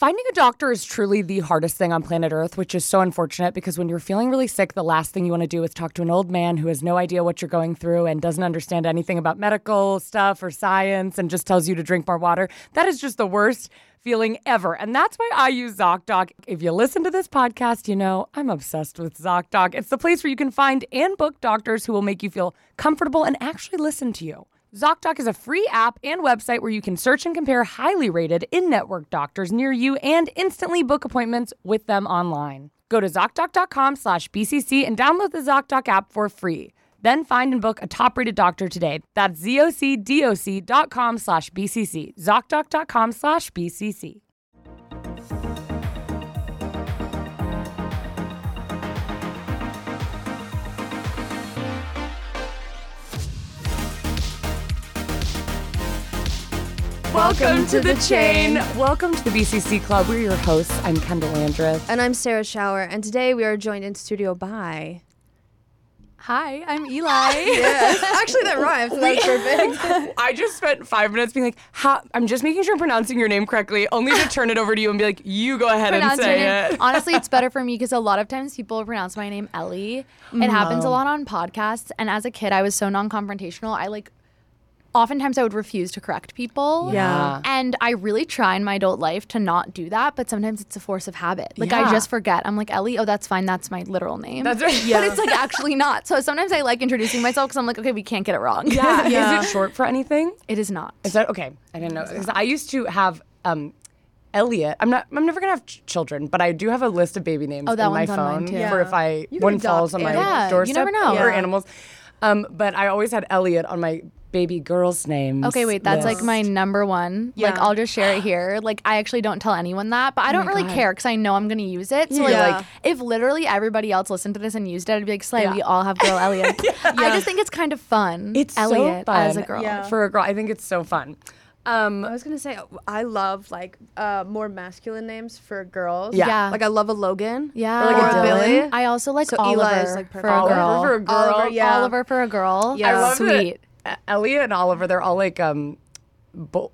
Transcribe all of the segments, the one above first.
Finding a doctor is truly the hardest thing on planet Earth, which is so unfortunate because when you're feeling really sick, the last thing you want to do is talk to an old man who has no idea what you're going through and doesn't understand anything about medical stuff or science and just tells you to drink more water. That is just the worst feeling ever. And that's why I use ZocDoc. If you listen to this podcast, you know I'm obsessed with ZocDoc. It's the place where you can find and book doctors who will make you feel comfortable and actually listen to you. ZocDoc is a free app and website where you can search and compare highly rated in-network doctors near you and instantly book appointments with them online. Go to ZocDoc.com/BCC and download the ZocDoc app for free. Then find and book a top-rated doctor today. That's ZocDoc.com/BCC. ZocDoc.com/BCC. Welcome to the chain. Welcome to the BCC Club. We're your hosts. I'm Kendall Landreth. And I'm Sarah Schauer. And today we are joined in studio by... Hi, I'm Eli. Yes. Actually, that rhymes. So that's perfect. I just spent 5 minutes being like, I'm just making sure I'm pronouncing your name correctly, only to turn it over to you and be like, you go ahead and say it. Honestly, it's better for me because a lot of times people pronounce my name Ellie. It happens a lot on podcasts. And as a kid, I was so non-confrontational. Oftentimes I would refuse to correct people. Yeah. And I really try in my adult life to not do that, but sometimes it's a force of habit. I just forget. I'm like, Ellie, oh, that's fine. That's my literal name. That's right. Yeah. But it's actually not. So sometimes I like introducing myself because I'm like, okay, we can't get it wrong. Yeah. Is it short for anything? It is not. Is that okay? I didn't know. Because I used to have Elliot. I'm never going to have children, but I do have a list of baby names on my phone for if one falls on my doorstep. You never know. Or animals. But I always had Elliot on my baby girl's names. Okay, wait, that's list. My number one. Yeah. I'll just share it here. I actually don't tell anyone that, but I don't really care because I know I'm going to use it. So, if literally everybody else listened to this and used it, I'd be like, slay, we all have girl Elliot. Yeah. I just think it's kind of fun. It's Elliot so fun. As a girl. Yeah. For a girl, I think it's so fun. I was going to say, I love, more masculine names for girls. Yeah. I love a Logan. Yeah. Or a Billy. I also like Oliver for a girl. Oliver for a girl. Oliver for a girl. Yeah. I love sweet. It. Elliot and Oliver, they're all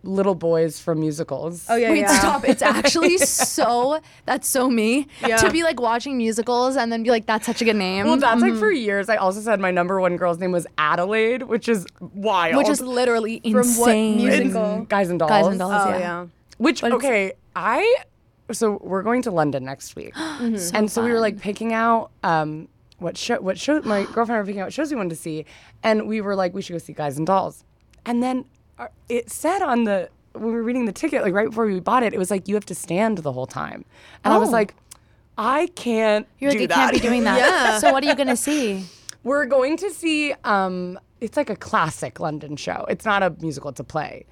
little boys from musicals. Oh yeah. Wait, stop. It's actually that's so me to be watching musicals and then be like, that's such a good name. Well, that's for years. I also said my number one girl's name was Adelaide, which is wild. Which is literally insane. From what musical? Guys and Dolls. Guys and Dolls, Which, so we're going to London next week. Mm-hmm. So we were picking out, what show my girlfriend and I were picking out what shows we wanted to see, and we were like, we should go see Guys and Dolls. And then it said when we were reading the ticket, right before we bought it, it was you have to stand the whole time. And I was like, I can't do that. You can't be doing that. Yeah. So what are you going to see? We're going to see, it's a classic London show. It's not a musical, it's a play.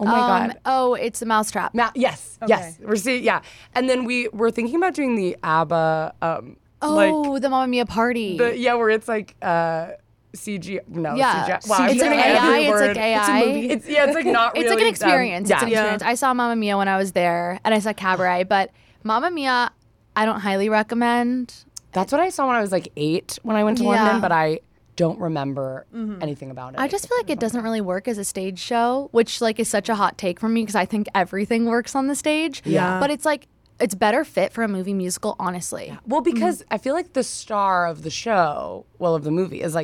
Oh my God. Oh, it's The Mousetrap. Yes, okay. Yes. We're seeing, And then we were thinking about doing the ABBA, the Mamma Mia party. Where it's CG. No, yeah. CG. Wow, it's an AI. It's AI. It's a movie. It's not really. It's an experience. It's an experience. I saw Mamma Mia when I was there, and I saw Cabaret. But Mamma Mia, I don't highly recommend. That's what I saw when I was 8 when I went to London, but I don't remember anything about it. I just feel it doesn't really work as a stage show, which is such a hot take for me because I think everything works on the stage. Yeah. But it's better fit for a movie musical, honestly. Yeah. Well, because I feel the star of the show, of the movie, is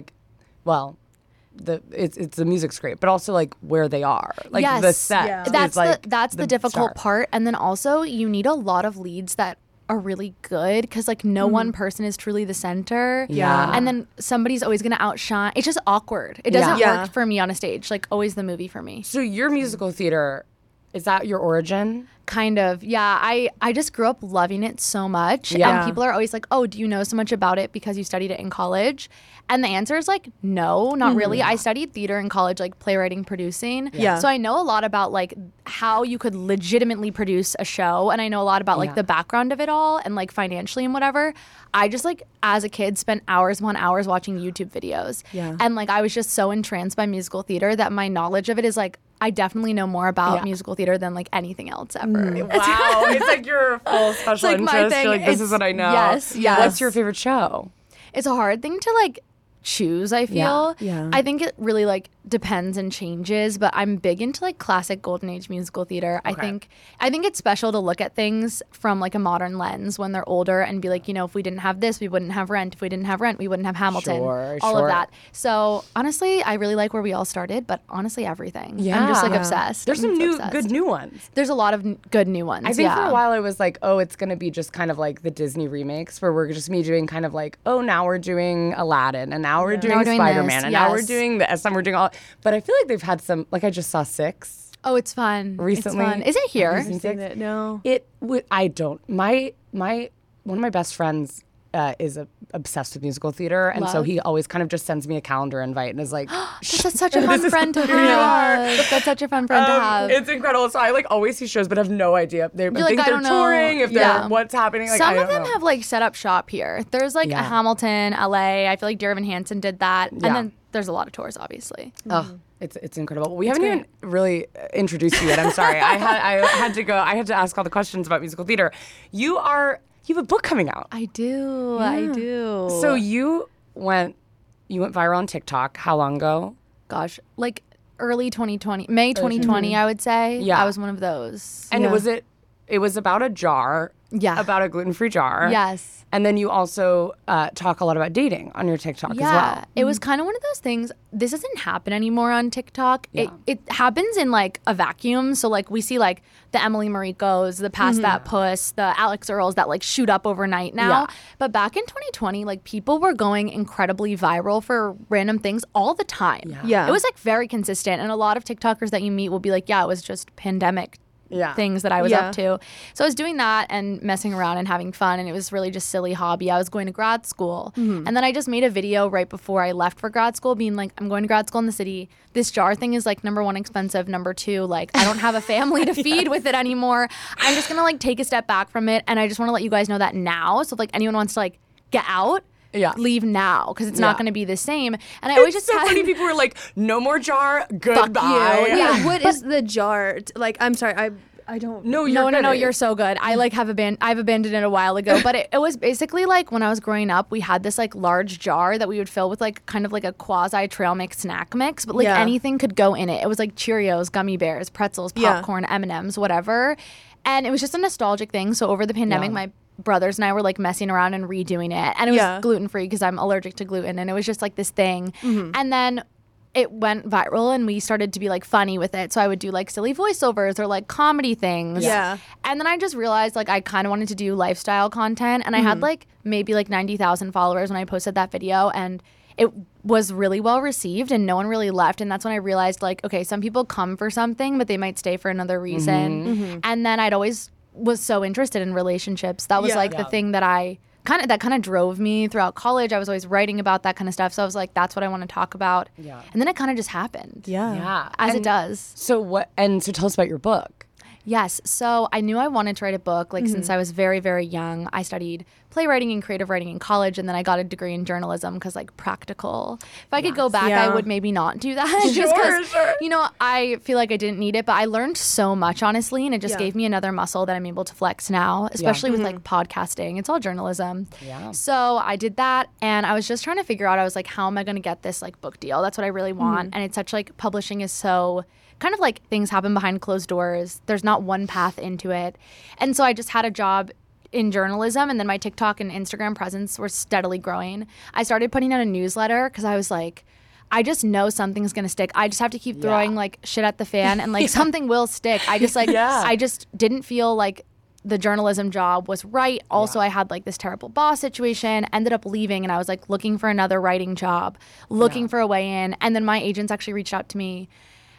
it's the music script, but also where they are, the set. Yeah. That's the difficult part, and then also you need a lot of leads that are really good because no one person is truly the center. Yeah, and then somebody's always gonna outshine. It's just awkward. It doesn't work for me on a stage. Always the movie for me. So your musical theater. Is that your origin? Kind of, yeah. I just grew up loving it so much. Yeah. And people are always like, oh, do you know so much about it because you studied it in college? And the answer is no, not really. I studied theater in college, playwriting, producing. Yeah. So I know a lot about how you could legitimately produce a show. And I know a lot about the background of it all and financially and whatever. I just as a kid spent hours upon hours watching YouTube videos. Yeah. And I was just so entranced by musical theater that my knowledge of it is I definitely know more about musical theater than anything else ever. Mm. Wow. It's your full special interest. My thing. This is what I know. Yes. What's your favorite show? It's a hard thing to choose, I feel. Yeah. I think it really like depends and changes, but I'm big into like classic golden age musical theater. Okay. I think it's special to look at things from like a modern lens when they're older and be like, you know, if we didn't have this, we wouldn't have Rent. If we didn't have Rent, we wouldn't have Hamilton. All of that. So honestly, I really like where we all started, but honestly everything. Yeah. I'm just like obsessed. There's some new good new ones. There's a lot of good new ones. I think for a while I was like, oh, it's gonna be just kind of like the Disney remakes where we're just me doing kind of like, oh, now we're doing Aladdin, and now we're doing Spider-Man, and now we're doing this, and we're doing all. But I feel like they've had some. Like I just saw Six. Oh, it's fun. Recently, it's fun. Is it here? I've seen it. No, it. I don't. My one of my best friends is obsessed with musical theater, and so he always kind of just sends me a calendar invite and is like, "That's such a fun friend to have. That's such a fun friend to have." It's incredible. So I like always see shows, but have no idea if they're touring, if they're what's happening. Like, some of them have like set up shop here. There's like a Hamilton LA. I feel like Dear Evan Hansen did that, and then there's a lot of tours, obviously. Mm-hmm. Oh. It's incredible. We haven't even really introduced you yet. I'm sorry. I had to go. I had to ask all the questions about musical theater. You have a book coming out. I do. Yeah. I do. So you went viral on TikTok. How long ago? Gosh, like early 2020, May 2020, I would say. Yeah, I was one of those. And it was about a jar. Yeah. About a gluten-free jar. Yes. And then you also talk a lot about dating on your TikTok as well. Yeah. It was kind of one of those things. This doesn't happen anymore on TikTok. Yeah. It happens in like a vacuum. So like we see like the Emily Maricos, the Pass That Puss, the Alex Earls that like shoot up overnight now. Yeah. But back in 2020, like people were going incredibly viral for random things all the time. Yeah. It was like very consistent. And a lot of TikTokers that you meet will be like, yeah, it was just pandemic things that I was up to. So I was doing that and messing around and having fun, and it was really just silly hobby. I was going to grad school, and then I just made a video right before I left for grad school being like, I'm going to grad school in the city. This jar thing is like 1) expensive, 2) like I don't have a family to feed with it anymore. I'm just gonna like take a step back from it, and I just want to let you guys know that now. So if like anyone wants to like get out, leave now, because it's not going to be the same. And I always just so many people were like, no more jar, goodbye. Yeah, what is the jar? Like, I'm sorry, I don't. No, you're no, you're so good. I like have I've abandoned it a while ago, but it was basically like when I was growing up, we had this like large jar that we would fill with like kind of like a quasi trail mix snack mix, but like anything could go in it. It was like Cheerios, gummy bears, pretzels, popcorn, M&Ms, whatever. And it was just a nostalgic thing. So over the pandemic, my brothers and I were like messing around and redoing it, and it was gluten-free because I'm allergic to gluten, and it was just like this thing, and then it went viral and we started to be like funny with it. So I would do like silly voiceovers or like comedy things, and then I just realized like I kind of wanted to do lifestyle content, and I had like maybe like 90,000 followers when I posted that video, and it was really well received and no one really left. And that's when I realized like, okay, some people come for something but they might stay for another reason, and then I'd always was so interested in relationships. That was like the thing that I kind of drove me throughout college. I was always writing about that kind of stuff. So I was like, that's what I want to talk about. Yeah. And then it kind of just happened. Yeah. As it does. So tell us about your book. Yes. So I knew I wanted to write a book like since I was very, very young. I studied playwriting and creative writing in college, and then I got a degree in journalism because like practical. If I could go back, I would maybe not do that. Just because, you know, I feel like I didn't need it, but I learned so much, honestly, and it just gave me another muscle that I'm able to flex now, especially with like podcasting. It's all journalism. Yeah. So I did that, and I was just trying to figure out, I was like, how am I going to get this like book deal? That's what I really want. And it's such like, publishing is so kind of like things happen behind closed doors. There's not one path into it. And so I just had a job in journalism, and then my TikTok and Instagram presence were steadily growing. I started putting out a newsletter because I was like, I just know something's gonna stick. I just have to keep throwing like shit at the fan, and like something will stick. I just like I just didn't feel like the journalism job was right. Also, I had like this terrible boss situation, ended up leaving, and I was like looking for another writing job, looking for a way in. And then my agents actually reached out to me,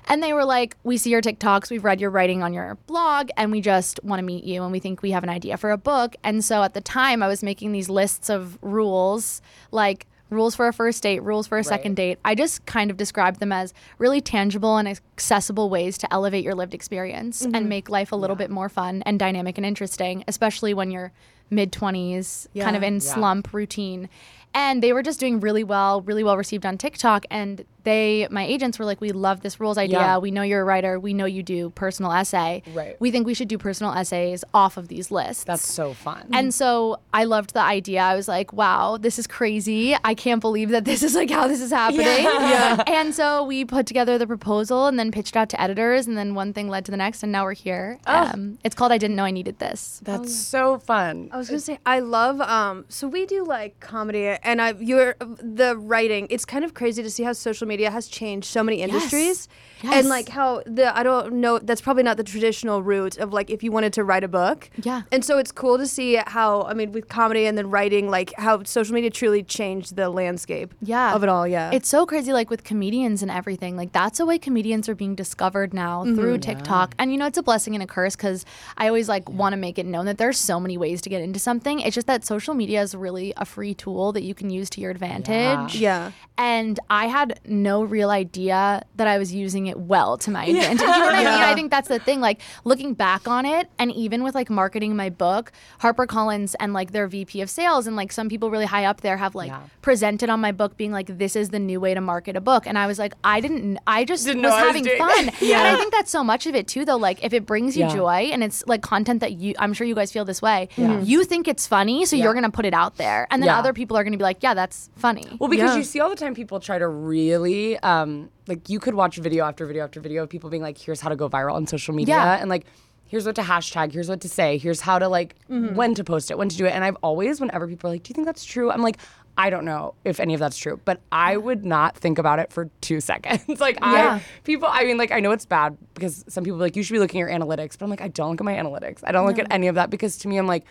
and they were like, we see your TikToks, we've read your writing on your blog, and we just want to meet you, and we think we have an idea for a book. And so at the time, I was making these lists of rules, like rules for a first date, rules for a second date. I just kind of described them as really tangible and accessible ways to elevate your lived experience and make life a little bit more fun and dynamic and interesting, especially when you're mid-20s, kind of in slump routine. And they were just doing really well received on TikTok. And they, my agents were like, we love this rules idea. Yeah. We know you're a writer. We know you do personal essay. Right. We think we should do personal essays off of these lists. That's so fun. And so I loved the idea. I was like, wow, this is crazy. I can't believe that this is like how this is happening. Yeah. And so we put together the proposal and then pitched it out to editors. And then one thing led to the next. And now we're here. Oh. It's called I Didn't Know I Needed This. That's so fun. I was going to say, I love, so we do like comedy. And the writing, it's kind of crazy to see how social media has changed so many industries. Yes. And like how I don't know, that's probably not the traditional route of like if you wanted to write a book. Yeah. And so it's cool to see how, I mean, with comedy and then writing, like how social media truly changed the landscape of it all. Yeah. It's so crazy, like with comedians and everything. Like that's the way comedians are being discovered now through TikTok. And you know, it's a blessing and a curse because I always like want to make it known that there's so many ways to get into something. It's just that social media is really a free tool that you can use to your advantage. Yeah. And I had no real idea that I was using it well to my advantage. You know what I mean? I think that's the thing. Like looking back on it, and even with like marketing my book, HarperCollins and like their VP of sales and like some people really high up there have like presented on my book being like, this is the new way to market a book. And I was like, I just was having fun. And I think that's so much of it too though. Like if it brings you joy and it's like content that you, I'm sure you guys feel this way. Yeah. You think it's funny, so you're going to put it out there. And then other people are going to be like, yeah, that's funny. Well, because you see all the time people try to really, like you could watch video after video after video of people being like, here's how to go viral on social media. Yeah. And like, here's what to hashtag, here's what to say, here's how to like, when to post it, when to do it. And I've always, whenever people are like, do you think that's true? I'm like, I don't know if any of that's true, but I would not think about it for 2 seconds. Like I know it's bad because some people are like, you should be looking at your analytics. But I'm like, I don't look at my analytics. I don't look at any of that because to me, I'm like,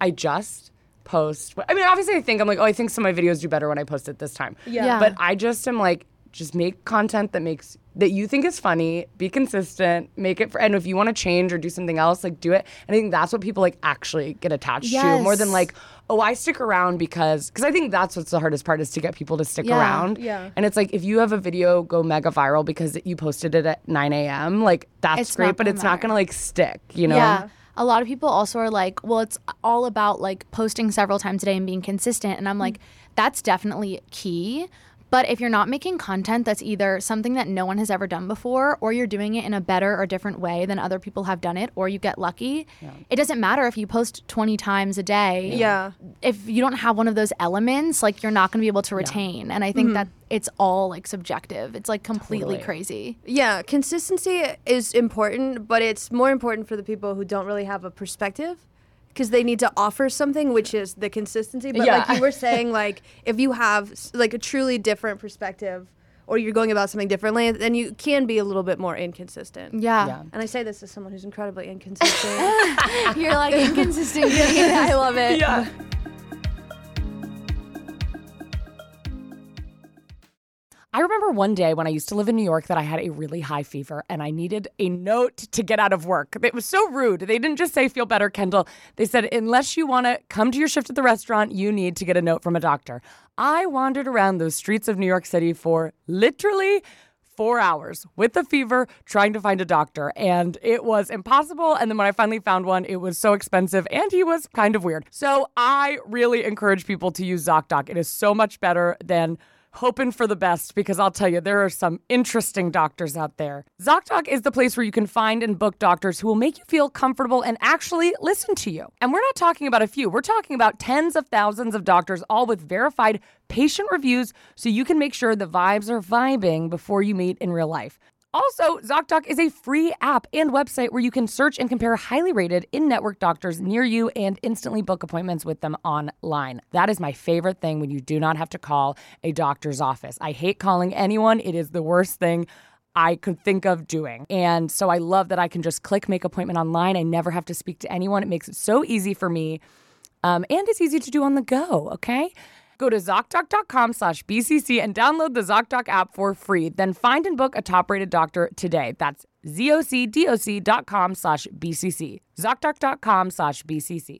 I just post. I mean, obviously I think, I'm like, oh, I think some of my videos do better when I post it this time. Yeah. But I just am like, just make content that you think is funny, be consistent, make it, and if you want to change or do something else, like do it. And I think that's what people like actually get attached to more than like, oh, I stick around because I think that's what's the hardest part is to get people to stick around. Yeah. And it's like, if you have a video go mega viral because you posted it at 9 a.m., like that's great, but it's not going to like stick, you know? Yeah. A lot of people also are like, well, it's all about like posting several times a day and being consistent. And I'm like, that's definitely key. But if you're not making content that's either something that no one has ever done before, or you're doing it in a better or different way than other people have done it, or you get lucky, it doesn't matter if you post 20 times a day. Yeah. If you don't have one of those elements, like you're not going to be able to retain. And I think that it's all like subjective. It's like completely crazy. Yeah. Consistency is important, but it's more important for the people who don't really have a perspective. Because they need to offer something, which is the consistency. But like you were saying, like if you have like a truly different perspective or you're going about something differently, then you can be a little bit more inconsistent. Yeah. And I say this as someone who's incredibly inconsistent. You're like inconsistent. I love it. Yeah. I remember one day when I used to live in New York that I had a really high fever and I needed a note to get out of work. It was so rude. They didn't just say, feel better, Kendall. They said, unless you want to come to your shift at the restaurant, you need to get a note from a doctor. I wandered around those streets of New York City for literally 4 hours with a fever trying to find a doctor, and it was impossible. And then when I finally found one, it was so expensive and he was kind of weird. So I really encourage people to use ZocDoc. It is so much better than hoping for the best, because I'll tell you, there are some interesting doctors out there. ZocDoc is the place where you can find and book doctors who will make you feel comfortable and actually listen to you. And we're not talking about a few. We're talking about tens of thousands of doctors, all with verified patient reviews, so you can make sure the vibes are vibing before you meet in real life. Also, ZocDoc is a free app and website where you can search and compare highly rated in-network doctors near you and instantly book appointments with them online. That is my favorite thing, when you do not have to call a doctor's office. I hate calling anyone. It is the worst thing I could think of doing. And so I love that I can just click make appointment online. I never have to speak to anyone. It makes it so easy for me. And it's easy to do on the go, okay? Go to ZocDoc.com/BCC and download the ZocDoc app for free. Then find and book a top-rated doctor today. That's ZocDoc.com/BCC. ZocDoc.com/BCC.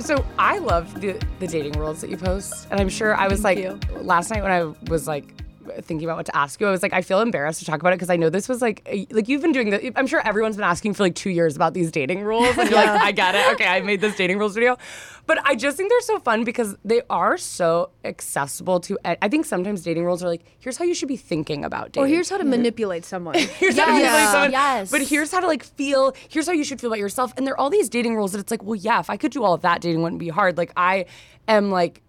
So I love the dating rules that you post. And I'm sure I was last night when I was like thinking about what to ask you. I was like, I feel embarrassed to talk about it because I know this was like you've been doing this. I'm sure everyone's been asking for like 2 years about these dating rules. And you're like, I get it. Okay, I made this dating rules video. But I just think they're so fun because they are so accessible to. I think sometimes dating rules are like, here's how you should be thinking about dating. Or here's how to manipulate someone. Here's how to manipulate someone. Yes. But here's how to like feel. Here's how you should feel about yourself. And there are all these dating rules that it's like, well, yeah, if I could do all of that, dating wouldn't be hard. Like I am like.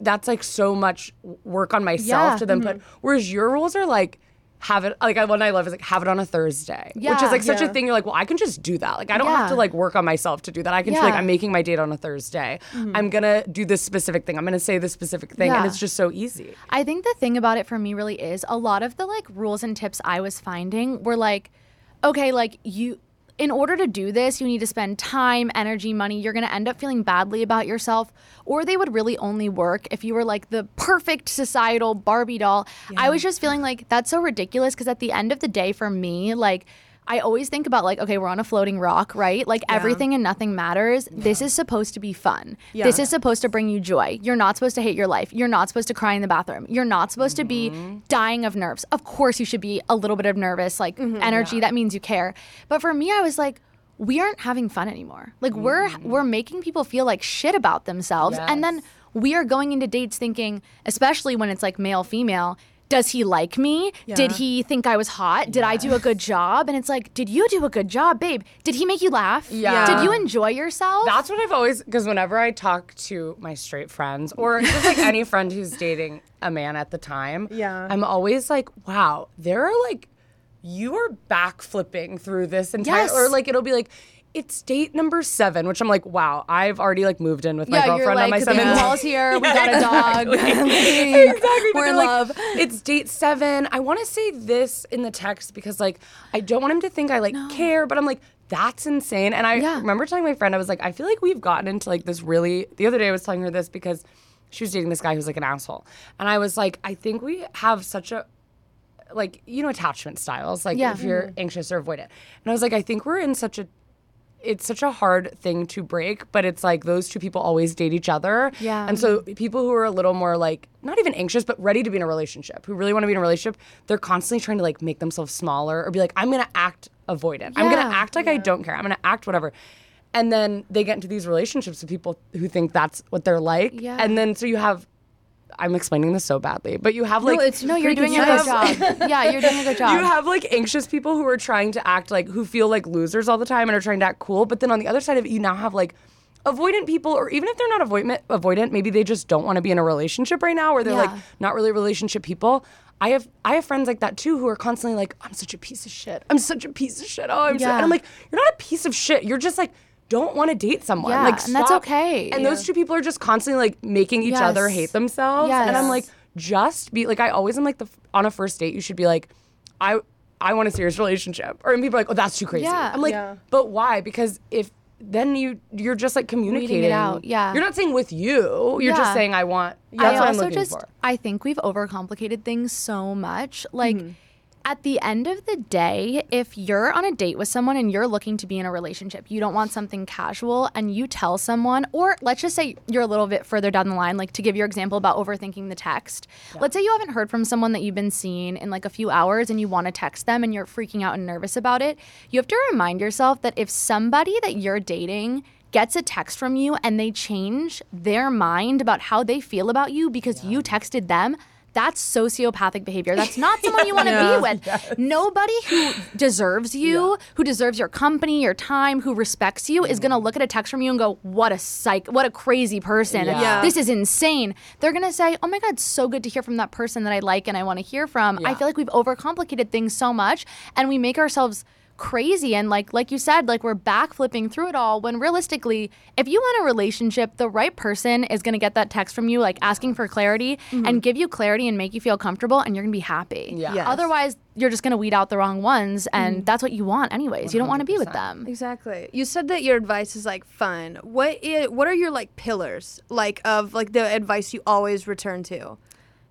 That's like so much work on myself to then put. Whereas your rules are like, have it, like one I love is like, have it on a Thursday, which is like such a thing. You're like, well, I can just do that. Like, I don't have to like work on myself to do that. I can feel like I'm making my date on a Thursday. I'm going to do this specific thing. I'm going to say this specific thing. And it's just so easy. I think the thing about it for me really is a lot of the like rules and tips I was finding were like, okay, like you. In order to do this, you need to spend time, energy, money. You're going to end up feeling badly about yourself. Or they would really only work if you were like the perfect societal Barbie doll. Yeah. I was just feeling like that's so ridiculous because at the end of the day for me, like I always think about like, okay, we're on a floating rock, right? Like everything and nothing matters. Yeah. This is supposed to be fun. Yeah. This is supposed to bring you joy. You're not supposed to hate your life. You're not supposed to cry in the bathroom. You're not supposed to be dying of nerves. Of course you should be a little bit of nervous, like energy. That means you care. But for me, I was like, we aren't having fun anymore. Like we're making people feel like shit about themselves. Yes. And then we are going into dates thinking, especially when it's like male, female, does he like me? Yeah. Did he think I was hot? Did I do a good job? And it's like, did you do a good job, babe? Did he make you laugh? Yeah. Did you enjoy yourself? That's what I've always, because whenever I talk to my straight friends or just like any friend who's dating a man at the time, I'm always like, wow, there are like, you are backflipping through this entire, or like it'll be like, it's date number 7, which I'm like, wow, I've already like moved in with my girlfriend you're like, on my 7th. The wall's here, we got a dog. Exactly. We're in love. Like, it's date 7. I want to say this in the text because like, I don't want him to think I like care, but I'm like, that's insane. And I remember telling my friend, I was like, I feel like we've gotten into like this really, the other day I was telling her this because she was dating this guy who's like an asshole. And I was like, I think we have such a, like, you know, attachment styles, like if you're anxious or avoid it. And I was like, I think we're in such a, it's such a hard thing to break, but it's like those two people always date each other. Yeah. And so people who are a little more like, not even anxious, but ready to be in a relationship, who really want to be in a relationship, they're constantly trying to like make themselves smaller or be like, I'm going to act avoidant. Yeah. I'm going to act like I don't care. I'm going to act whatever. And then they get into these relationships with people who think that's what they're like. Yeah. And then so you have, I'm explaining this so badly, but you have like... No, you're doing a good job. Yeah, you're doing a good job. You have like anxious people who are trying to act like, who feel like losers all the time and are trying to act cool. But then on the other side of it, you now have like avoidant people, or even if they're not avoidant, maybe they just don't want to be in a relationship right now, or they're like not really relationship people. I have friends like that too who are constantly like, I'm such a piece of shit. I'm such a piece of shit. Oh, I'm so... And I'm like, you're not a piece of shit. You're just like... don't want to date someone. Yeah, like, stop. And that's okay. And those two people are just constantly like making each other hate themselves. Yes. And I'm like, just be like, I always am like, on a first date, you should be like, I want a serious relationship. Or and people are like, oh, that's too crazy. Yeah. I'm like, but why? Because if then you're just like communicating it out. Yeah. You're not saying with you. You're just saying I want. That's what I'm looking for. I think we've overcomplicated things so much. Like. At the end of the day, if you're on a date with someone and you're looking to be in a relationship, you don't want something casual, and you tell someone, or let's just say you're a little bit further down the line, like to give your example about overthinking the text. Yeah. Let's say you haven't heard from someone that you've been seeing in like a few hours and you want to text them and you're freaking out and nervous about it. You have to remind yourself that if somebody that you're dating gets a text from you and they change their mind about how they feel about you because you texted them, that's sociopathic behavior. That's not someone you want to be with. Yes. Nobody who deserves you, who deserves your company, your time, who respects you is going to look at a text from you and go, what a psych, what a crazy person. Yeah. This is insane. They're going to say, oh my God, so good to hear from that person that I like and I want to hear from. Yeah. I feel like we've overcomplicated things so much and we make ourselves crazy and like you said, like we're backflipping through it all when realistically, if you want a relationship, the right person is going to get that text from you like asking for clarity and give you clarity and make you feel comfortable and you're going to be happy. Yeah. Yes. Otherwise, you're just going to weed out the wrong ones and that's what you want anyways. 100%. You don't want to be with them. Exactly. You said that your advice is like fun. What are your like pillars like of like the advice you always return to?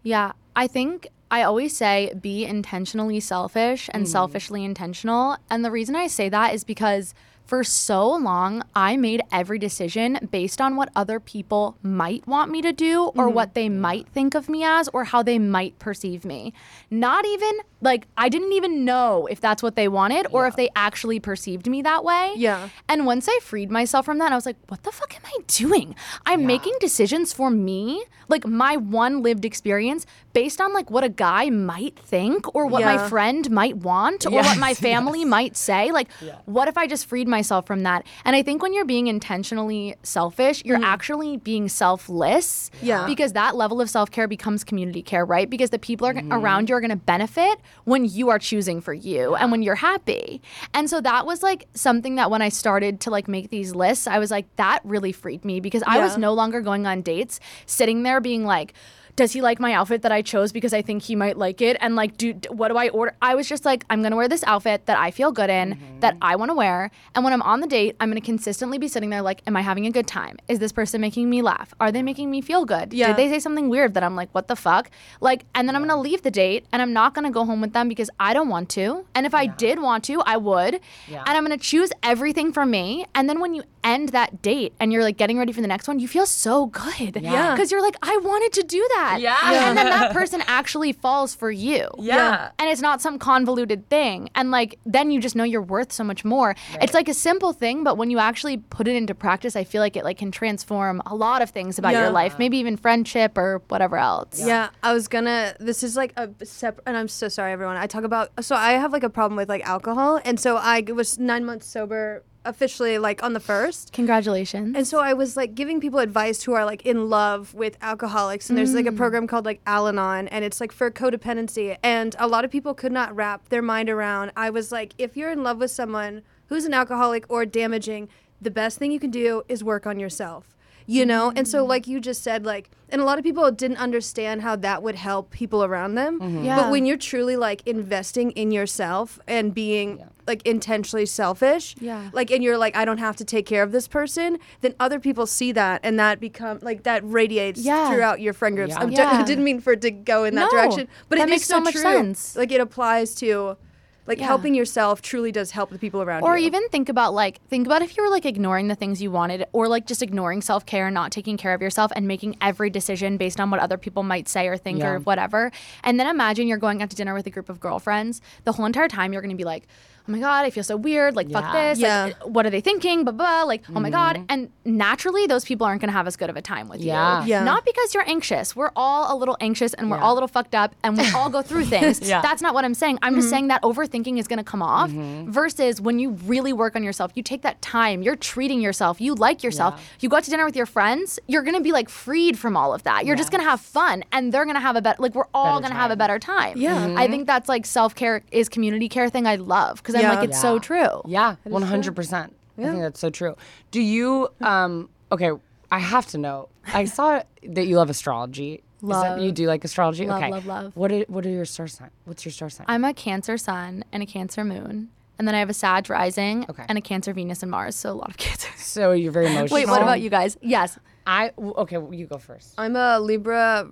Yeah, I think I always say be intentionally selfish and selfishly intentional. And the reason I say that is because For so long, I made every decision based on what other people might want me to do or what they might think of me as or how they might perceive me. Not even, like, I didn't even know if that's what they wanted or if they actually perceived me that way. Yeah. And once I freed myself from that, I was like, what the fuck am I doing? I'm making decisions for me, like my one lived experience, based on like what a guy might think or what my friend might want or what my family might say. Like, what if I just freed myself from that? And I think when you're being intentionally selfish, you're actually being selfless because that level of self-care becomes community care, right? Because the people are around you are going to benefit when you are choosing for you and when you're happy. And so that was like something that when I started to like make these lists, I was like, that really freed me because I was no longer going on dates sitting there being like, does he like my outfit that I chose because I think he might like it? And like, dude, what do I order? I was just like, I'm going to wear this outfit that I feel good in, that I want to wear. And when I'm on the date, I'm going to consistently be sitting there like, am I having a good time? Is this person making me laugh? Are they making me feel good? Yeah. Did they say something weird that I'm like, what the fuck? Like, and then I'm going to leave the date and I'm not going to go home with them because I don't want to. And if I did want to, I would. Yeah. And I'm going to choose everything for me. And then when you end that date and you're like getting ready for the next one, you feel so good. Yeah. Because you're like, I wanted to do that. Yeah. And then that person actually falls for you. Yeah. And it's not some convoluted thing. And like, then you just know you're worth so much more. Right. It's like a simple thing, but when you actually put it into practice, I feel like it like can transform a lot of things about your life, maybe even friendship or whatever else. Yeah. I was gonna, this is like a separate, and I'm so sorry everyone. I talk about, so I have like a problem with like alcohol. And so I was 9 months sober officially like on the 1st. Congratulations. And so I was like giving people advice who are like in love with alcoholics, and there's like a program called like Al-Anon, and it's like for codependency, and a lot of people could not wrap their mind around. I was like, if you're in love with someone who's an alcoholic or damaging, the best thing you can do is work on yourself, you know? And so like you just said, like, and a lot of people didn't understand how that would help people around them. But when you're truly like investing in yourself and being like intentionally selfish, like, and you're like, I don't have to take care of this person, then other people see that, and that become like that radiates throughout your friend groups. I didn't mean for it to go in that direction, but that it makes so much sense. Like it applies to like helping yourself truly does help the people around you. Or even think about if you were like ignoring the things you wanted, or like just ignoring self-care and not taking care of yourself and making every decision based on what other people might say or think or whatever. And then imagine you're going out to dinner with a group of girlfriends. The whole entire time you're going to be like, oh my God, I feel so weird. Like, fuck this. Like, what are they thinking? Blah, blah. Like, oh my God. And naturally, those people aren't going to have as good of a time with you. Yeah. Not because you're anxious. We're all a little anxious, and we're all a little fucked up, and we all go through things. That's not what I'm saying. I'm just saying that overthinking is going to come off versus when you really work on yourself, you take that time, you're treating yourself, you like yourself, you go out to dinner with your friends, you're going to be like freed from all of that. You're just going to have fun, and they're going to have a better, like, we're all going to have a better time. Yeah. I think that's like self-care is community care thing I love, because I'm like, it's so true. Yeah, 100%. Yeah. I think that's so true. Do you, okay, I have to know. I saw that you love astrology. Love. You do like astrology? Love, okay. Love. What are your star sign? What's your star sign? I'm a Cancer sun and a Cancer moon. And then I have a Sag rising and a Cancer Venus and Mars. So a lot of Cancer. So you're very emotional. Wait, what about you guys? Yes. Okay, well, you go first. I'm a Libra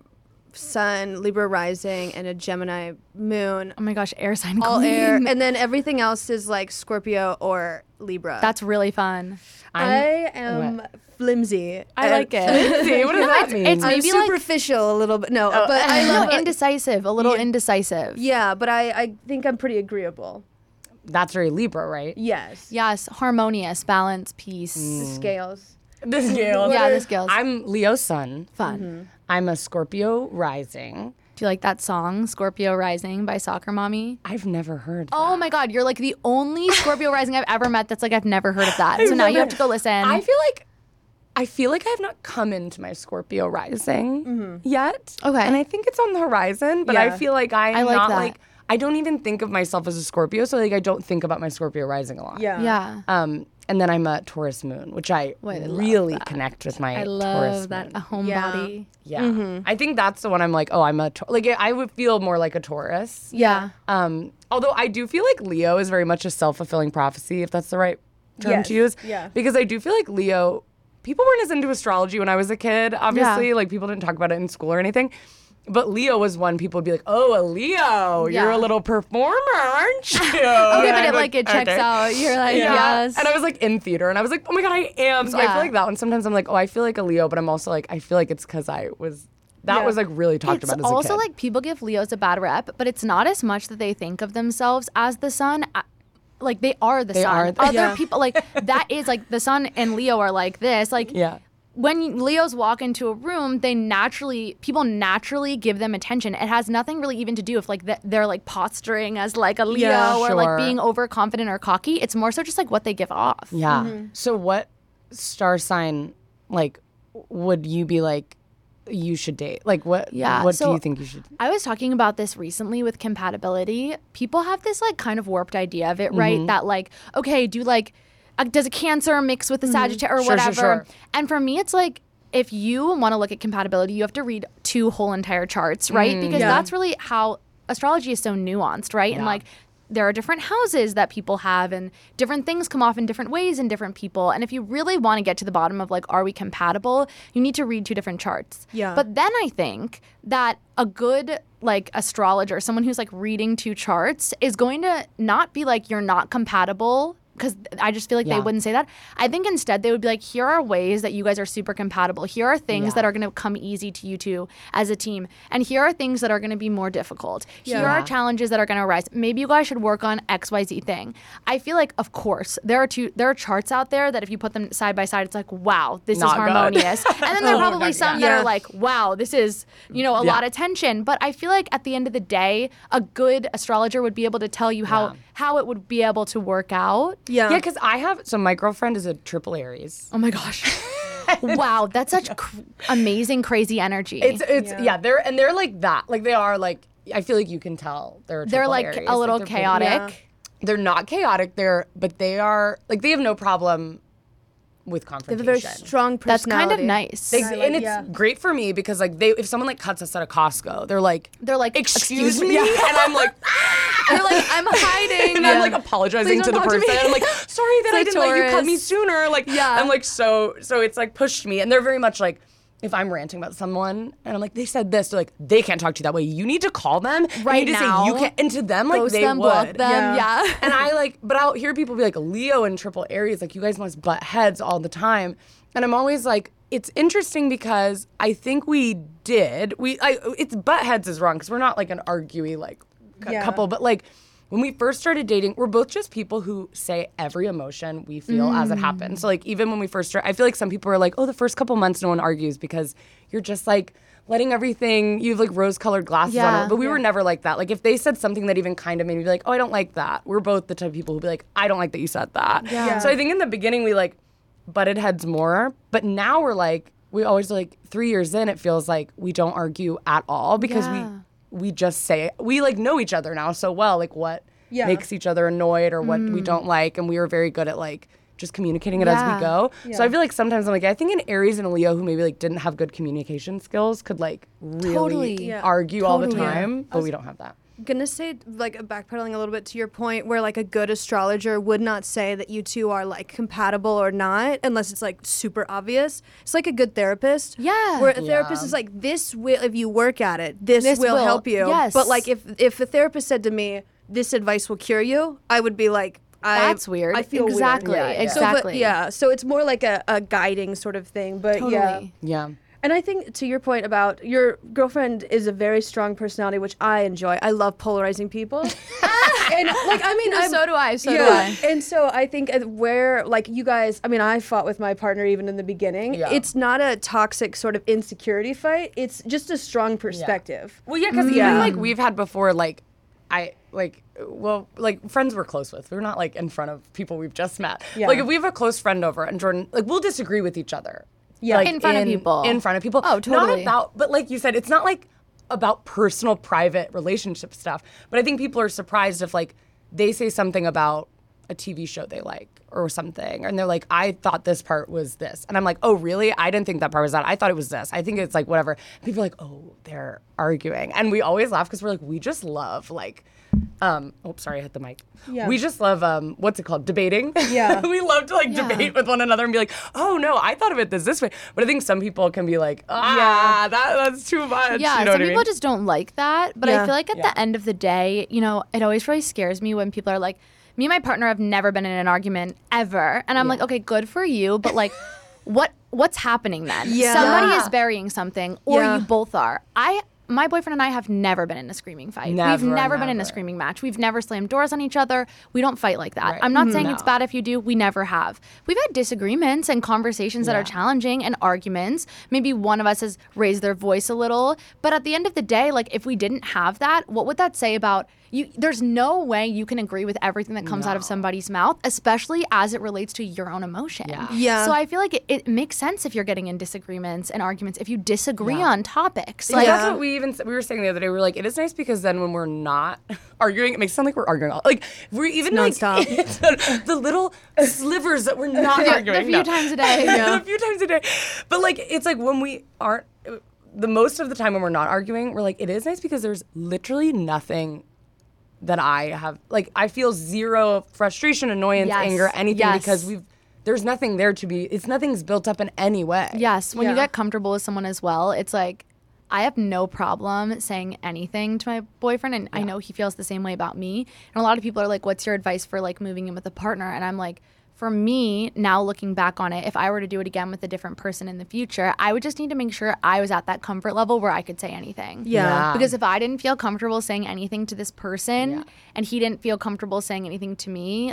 sun, Libra rising, and a Gemini moon. Oh my gosh, air sign. All queen. Air. And then everything else is like Scorpio or Libra. That's really fun. I am what? Flimsy. I like it. Flimsy? What does that mean? It's maybe I'm superficial like, a little bit. No, but I love indecisive. A little indecisive. Yeah, but I think I'm pretty agreeable. That's very Libra, right? Yes. Yes. Harmonious, balance, peace. The scales. The scales. Yeah, the scales. I'm Leo sun. Fun. I'm a Scorpio rising. Do you like that song, Scorpio Rising by Soccer Mommy? I've never heard that. Oh my God, you're like the only Scorpio Rising I've ever met that's like, I've never heard of that. So now you have to go listen. I feel like I have not come into my Scorpio Rising yet. Okay. And I think it's on the horizon, but I feel like I'm like not that. Like, I don't even think of myself as a Scorpio, so like I don't think about my Scorpio Rising a lot. Yeah. And then I'm a Taurus moon, which I really connect with my Taurus moon. I love that, a homebody. Yeah. I think that's the one I'm like, oh, I'm a Taurus. Like, I would feel more like a Taurus. Yeah. Although I do feel like Leo is very much a self-fulfilling prophecy, if that's the right term to use. Yeah. Because I do feel like Leo, people weren't as into astrology when I was a kid, obviously. Yeah. Like, people didn't talk about it in school or anything. But Leo was one people would be like, oh, a Leo, you're a little performer, aren't you? Okay, but it like it checks out. You're like, yes. And I was like in theater and I was like, oh my God, I am. So I feel like that one, sometimes I'm like, oh, I feel like a Leo, but I'm also like, I feel like it's because I was, that was like really talked about as a kid. It's also like people give Leos a bad rep, but it's not as much that they think of themselves as the sun. Like they are the sun. Other people, like that is like the sun and Leo are like this. Like, when Leos walk into a room, they naturally, people naturally give them attention. It has nothing really even to do with like they're like posturing as like a Leo or like being overconfident or cocky. It's more so just like what they give off. Yeah. Mm-hmm. So what star sign like would you be like you should date? Like what? Yeah. What so do you think you should? I was talking about this recently with compatibility. People have this like kind of warped idea of it, right? That like okay, do like. Does a Cancer mix with a Sagittarius or whatever? Sure. And for me, it's like if you want to look at compatibility, you have to read two whole entire charts, right? Because that's really how astrology is so nuanced, right? Yeah. And like there are different houses that people have and different things come off in different ways in different people. And if you really want to get to the bottom of like, are we compatible? You need to read two different charts. Yeah. But then I think that a good like astrologer, someone who's like reading two charts is going to not be like, you're not compatible. Because I just feel like they wouldn't say that. I think instead they would be like, here are ways that you guys are super compatible. Here are things that are going to come easy to you two as a team. And here are things that are going to be more difficult. Yeah. Here are challenges that are going to arise. Maybe you guys should work on XYZ thing. I feel like, of course, there are charts out there that if you put them side by side, it's like, wow, this is harmonious. And then there are probably some that are like, wow, this is, you know, a lot of tension. But I feel like at the end of the day, a good astrologer would be able to tell you how it would be able to work out. Yeah, because I have... So my girlfriend is a triple Aries. Oh, my gosh. Wow, that's such amazing, crazy energy. It's they're and they're like that. Like, they are like... I feel like you can tell they're a triple Aries. They're like a little like, chaotic. They're not chaotic, but they are... Like, they have no problem with confrontation. They have a very strong personality. That's kind of nice. It's great for me because, like, if someone, like, cuts us out of Costco, they're like excuse me? And I'm like... And they're like, I'm hiding. And I'm like apologizing to the person. And I'm like, sorry that I didn't let you cut me sooner. Like, I'm like, so it's like pushed me. And they're very much like, if I'm ranting about someone and I'm like, they said this, they're like, they can't talk to you that way. You need to call them right now. You can't. And to them, like, they would. Block them. Yeah. And I like, but I'll hear people be like, Leo and triple Aries, like, you guys must butt heads all the time. And I'm always like, it's interesting because I think we did. It's butt heads is wrong because we're not like an arguey, like, couple, but like when we first started dating, we're both just people who say every emotion we feel as it happens. So like even when we first started, I feel like some people are like, oh, the first couple months no one argues because you're just like letting everything, you have like rose-colored glasses on it, but we were never like that. Like if they said something that even kind of made me be like, oh, I don't like that. We're both the type of people who be like, I don't like that you said that. Yeah. So I think in the beginning we like butted heads more, but now we're like, we always like 3 years in, it feels like we don't argue at all because we just say it. We like know each other now so well, like what makes each other annoyed or what we don't like, and we are very good at like just communicating it as we go. Yeah. So I feel like sometimes I'm like, I think an Aries and a Leo who maybe like didn't have good communication skills could like really argue all the time, but we don't have that. Gonna say like backpedaling a little bit to your point where like a good astrologer would not say that you two are like compatible or not unless it's like super obvious. It's like a good therapist where a therapist is like, this will, if you work at it, this will help you. But like if a therapist said to me, this advice will cure you, I would be like, that's weird. I feel exactly weird. Exactly. So it's more like a guiding sort of thing, but And I think to your point about your girlfriend is a very strong personality, which I enjoy. I love polarizing people. And like, I mean, no, so do I. So do I. And so I think where like you guys, I mean, I fought with my partner even in the beginning. Yeah. It's not a toxic sort of insecurity fight. It's just a strong perspective. Yeah. Well, yeah, because even like we've had before, like friends we're close with. We're not like in front of people we've just met. Yeah. Like if we have a close friend over and Jordan, like we'll disagree with each other. Yeah, like in front of people. Oh, totally. Not about, but like you said, it's not like about personal, private relationship stuff. But I think people are surprised if like they say something about a TV show they like or something, and they're like, I thought this part was this, and I'm like, oh really? I didn't think that part was that. I thought it was this. I think it's like whatever. And people are like, oh, they're arguing, and we always laugh because we're like, we just love like Sorry, I hit the mic. Yeah. We just love, what's it called? Debating. Yeah. We love to debate with one another and be like, oh no, I thought of it this way. But I think some people can be like, that's too much. Yeah, you know people just don't like that. But I feel like at the end of the day, it always really scares me when people are like, me and my partner have never been in an argument ever. And I'm like, okay, good for you. But what's happening then? Yeah. Somebody is burying something or you both are. My boyfriend and I have never been in a screaming fight. We've never been in a screaming match. We've never slammed doors on each other. We don't fight like that. Right. I'm not saying it's bad if you do. We never have. We've had disagreements and conversations that are challenging and arguments. Maybe one of us has raised their voice a little. But at the end of the day, if we didn't have that, what would that say about you? There's no way you can agree with everything that comes out of somebody's mouth, especially as it relates to your own emotion. Yeah. So I feel like it makes sense if you're getting in disagreements and arguments if you disagree on topics. That's what we were saying the other day. We were like, it is nice because then when we're not arguing, it makes it sound like we're arguing all. We're even non-stop. The little slivers that we're not arguing. A few times a day. Yeah. A few times a day. But it's when we aren't, the most of the time when we're not arguing, we're like, it is nice because there's literally nothing that I have. I feel zero frustration, annoyance, anger, anything because we've. There's nothing there to be. Nothing's built up in any way. Yes. When you get comfortable with someone as well, it's like, I have no problem saying anything to my boyfriend, and I know he feels the same way about me. And a lot of people are like, what's your advice for moving in with a partner? And I'm like, for me, now looking back on it, if I were to do it again with a different person in the future, I would just need to make sure I was at that comfort level where I could say anything. Yeah. Because if I didn't feel comfortable saying anything to this person and he didn't feel comfortable saying anything to me,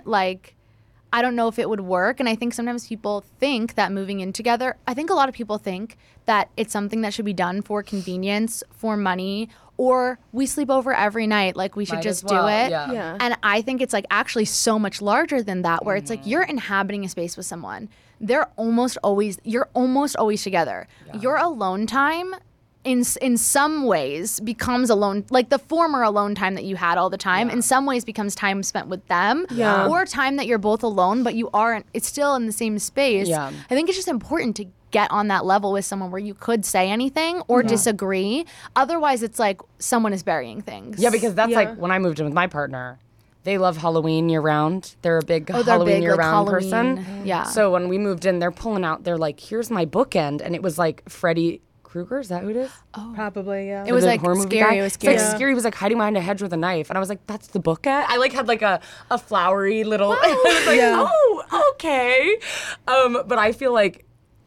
I don't know if it would work. And I think sometimes people think that moving in together, I think a lot of people think that it's something that should be done for convenience, for money, or we sleep over every night. We should just do it. Yeah. Yeah. And I think it's actually so much larger than that, where it's you're inhabiting a space with someone. You're almost always together. Yeah. Your alone time in some ways becomes alone, the former alone time that you had all the time in some ways becomes time spent with them or time that you're both alone, but you aren't, it's still in the same space. Yeah. I think it's just important to get on that level with someone where you could say anything or disagree. Otherwise it's someone is burying things. Yeah, because that's when I moved in with my partner, they love Halloween year-round. They're a big Halloween year-round person. Mm-hmm. Yeah. So when we moved in, they're pulling out, they're like, here's my bookend. And it was Freddy Krueger, is that who it is? Oh. Probably, yeah. It was scary. It was scary. It's scary. He was hiding behind a hedge with a knife. And I was like, that's the book ad? I had a flowery little. I was oh, okay. But I feel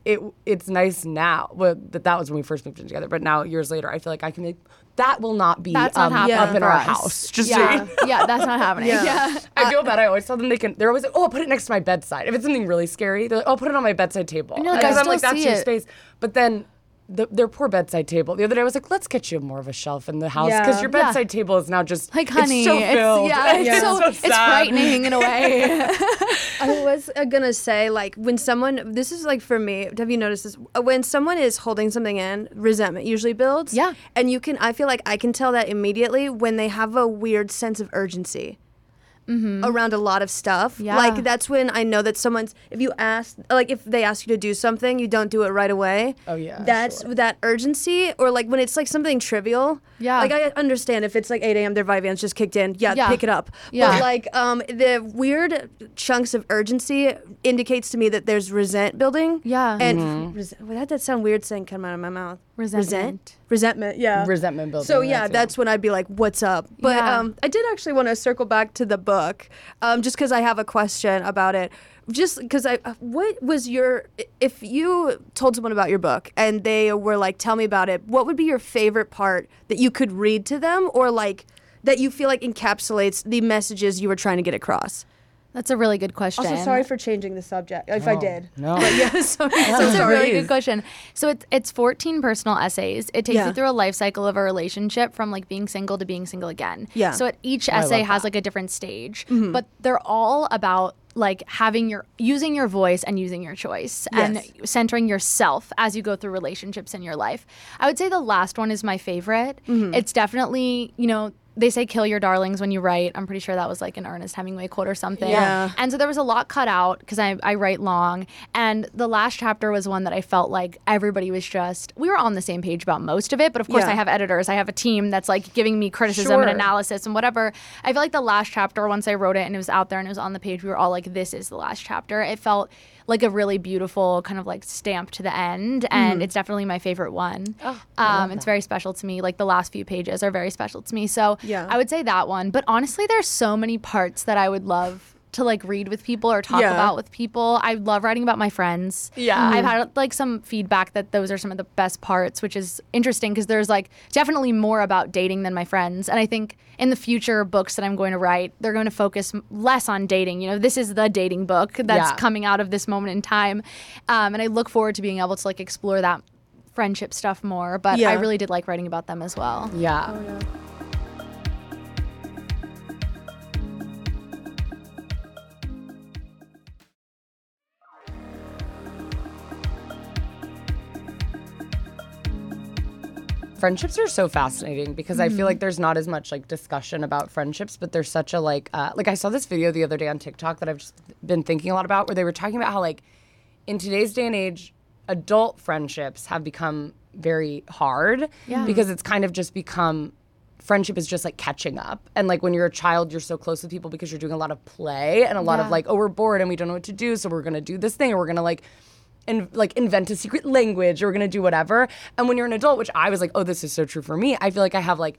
it's nice now. Well, that was when we first moved in together. But now, years later, I feel I can be that will not be not up in our house. Just that's not happening. Yeah. Yeah. I feel bad. I always tell them they're always like, oh, I'll put it next to my bedside. If it's something really scary, they're like, oh, I'll put it on my bedside table. Because I'm like, that's your space. But then, their poor bedside table. The other day I was like, let's get you more of a shelf in the house because your bedside table is now just honey, it's so filled. It's frightening in a way. I was gonna say when someone, this is for me, have you noticed this? When someone is holding something in, resentment usually builds. Yeah, and I feel like I can tell that immediately when they have a weird sense of urgency. Mm-hmm. Around a lot of stuff. Yeah. That's when I know that someone's, if you ask, if they ask you to do something, you don't do it right away. Oh, yeah. That's sure. That urgency, or when it's something trivial. Yeah. I understand if it's 8 a.m., their Vyvanse just kicked in. Yeah, yeah. Pick it up. Yeah. But the weird chunks of urgency indicates to me that there's resent building. Yeah. And mm-hmm. That does sound weird saying come out of my mouth. Resentment, yeah. Resentment building. So yeah, that's when I'd be like, what's up? But I did actually want to circle back to the book, just because I have a question about it. Just because what was your, if you told someone about your book and they were like, tell me about it, what would be your favorite part that you could read to them or that you feel encapsulates the messages you were trying to get across? That's a really good question. Also, sorry for changing the subject, if I did. No. But That's a really good question. So it's 14 personal essays. It takes you through a life cycle of a relationship from being single to being single again. Yeah. So each essay has a different stage, mm-hmm. but they're all about having using your voice and using your choice and centering yourself as you go through relationships in your life. I would say the last one is my favorite. Mm-hmm. It's definitely, they say kill your darlings when you write. I'm pretty sure that was like an Ernest Hemingway quote or something. Yeah. And so there was a lot cut out because I write long. And the last chapter was one that I felt like everybody was just, we were on the same page about most of it. But of course, I have editors. I have a team that's like giving me criticism and analysis and whatever. I feel like the last chapter, once I wrote it and it was out there and it was on the page, we were all like, this is the last chapter. It felt like a really beautiful kind of like stamp to the end. And it's definitely my favorite one. Oh, it's very special to me. Like the last few pages are very special to me. So I would say that one. But honestly, there's so many parts that I would love to like read with people or talk about with people. I love writing about my friends. Yeah. Mm-hmm. I've had like some feedback that those are some of the best parts, which is interesting because there's like definitely more about dating than my friends. And I think in the future books that I'm going to write, they're going to focus less on dating. You know, this is the dating book that's coming out of this moment in time. And I look forward to being able to like explore that friendship stuff more. But I really did like writing about them as well. Yeah. Oh, yeah. Friendships are so fascinating because I feel like there's not as much like discussion about friendships, but there's such a like I saw this video the other day on TikTok that I've just been thinking a lot about where they were talking about how like in today's day and age, adult friendships have become very hard because it's kind of just become friendship is just like catching up. And like when you're a child, you're so close with people because you're doing a lot of play and a lot of like, oh, we're bored and we don't know what to do. So we're going to do this thing or we're going to like invent a secret language or we're gonna do whatever. And when you're an adult, which I was like, oh, this is so true for me, I feel like I have like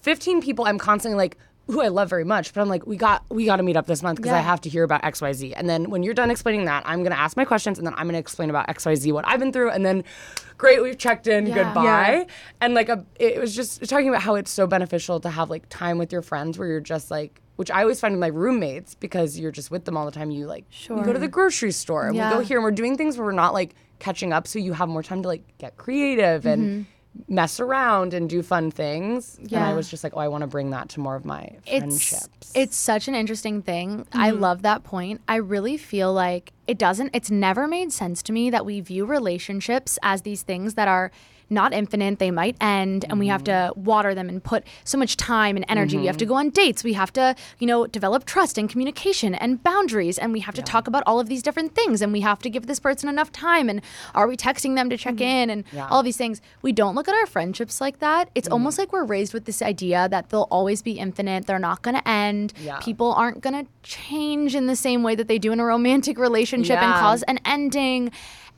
15 people I'm constantly like, who I love very much, but I'm like, we got to meet up this month because I have to hear about XYZ. And then when you're done explaining that, I'm gonna ask my questions and then I'm gonna explain about XYZ, what I've been through, and then great, we've checked in, goodbye. Yeah. And like it was just talking about how it's so beneficial to have like time with your friends where you're just like, which I always find with my roommates because you're just with them all the time. You like, we go to the grocery store and we go here and we're doing things where we're not like catching up. So you have more time to like get creative and mess around and do fun things. Yeah. And I was just like, oh, I want to bring that to more of my friendships. It's such an interesting thing. Mm-hmm. I love that point. I really feel like it's never made sense to me that we view relationships as these things that are not infinite, they might end, and we have to water them and put so much time and energy. We have to go on dates, we have to, you know, develop trust and communication and boundaries, and we have to talk about all of these different things, and we have to give this person enough time, and are we texting them to check in, and all of these things. We don't look at our friendships like that. It's almost like we're raised with this idea that they'll always be infinite, they're not going to end, people aren't going to change in the same way that they do in a romantic relationship and cause an ending.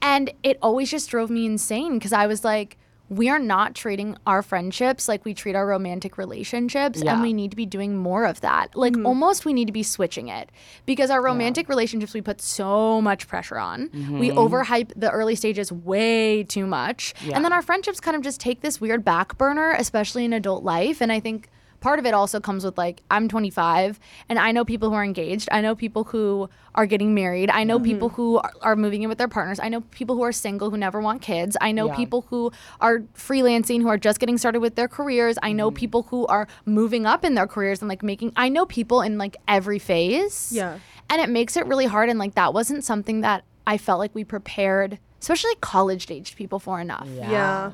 And it always just drove me insane because I was like, we are not treating our friendships like we treat our romantic relationships, and we need to be doing more of that. Like, almost we need to be switching it because our romantic relationships, we put so much pressure on. Mm-hmm. We overhype the early stages way too much. Yeah. And then our friendships kind of just take this weird back burner, especially in adult life. And I think part of it also comes with, like, I'm 25, and I know people who are engaged. I know people who are getting married. I know people who are moving in with their partners. I know people who are single who never want kids. I know people who are freelancing, who are just getting started with their careers. I know people who are moving up in their careers and, like, making – I know people in, like, every phase. Yeah. And it makes it really hard, and, like, that wasn't something that I felt like we prepared, especially college-aged people, for enough. Yeah.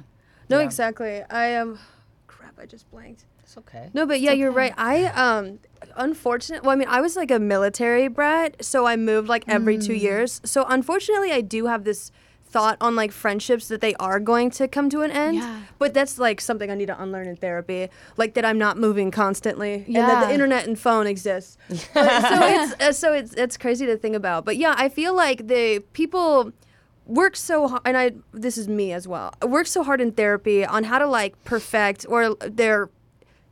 No, exactly. I am crap, I just blanked. Okay. No, but yeah, you're right. I unfortunately, well, I mean, I was like a military brat, so I moved like every 2 years. So unfortunately, I do have this thought on like friendships that they are going to come to an end. Yeah. But that's like something I need to unlearn in therapy, like that I'm not moving constantly and that the internet and phone exists. So it's crazy to think about. But yeah, I feel like the people work so hard, and this is me as well. I work so hard in therapy on how to like perfect or their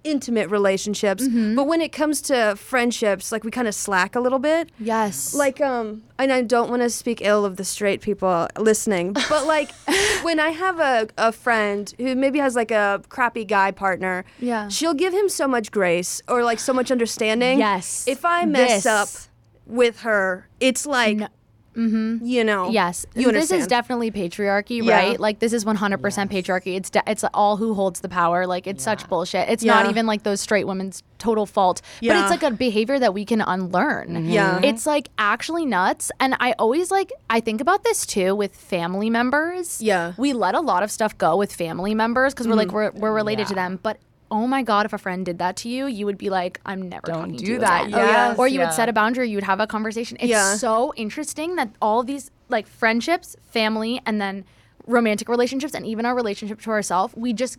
intimate relationships, but when it comes to friendships, like we kind of slack a little bit. Yes. Like, and I don't want to speak ill of the straight people listening, but like when I have a friend who maybe has like a crappy guy partner, she'll give him so much grace or like so much understanding. Yes. If I mess up with her, it's like... No. Mm-hmm. You know. Yes. You understand. This is definitely patriarchy, right? Like, this is 100% patriarchy. It's all who holds the power. Like, it's such bullshit. It's not even like those straight women's total fault. Yeah. But it's like a behavior that we can unlearn. Mm-hmm. Yeah. It's like actually nuts. And I always like, I think about this too with family members. Yeah. We let a lot of stuff go with family members because we're like, we're related to them. But oh my God, if a friend did that to you, you would be like, I'm never talking to you again. Don't do that. Yes. Or you would set a boundary, you would have a conversation. It's so interesting that all these like friendships, family, and then romantic relationships, and even our relationship to ourselves, we just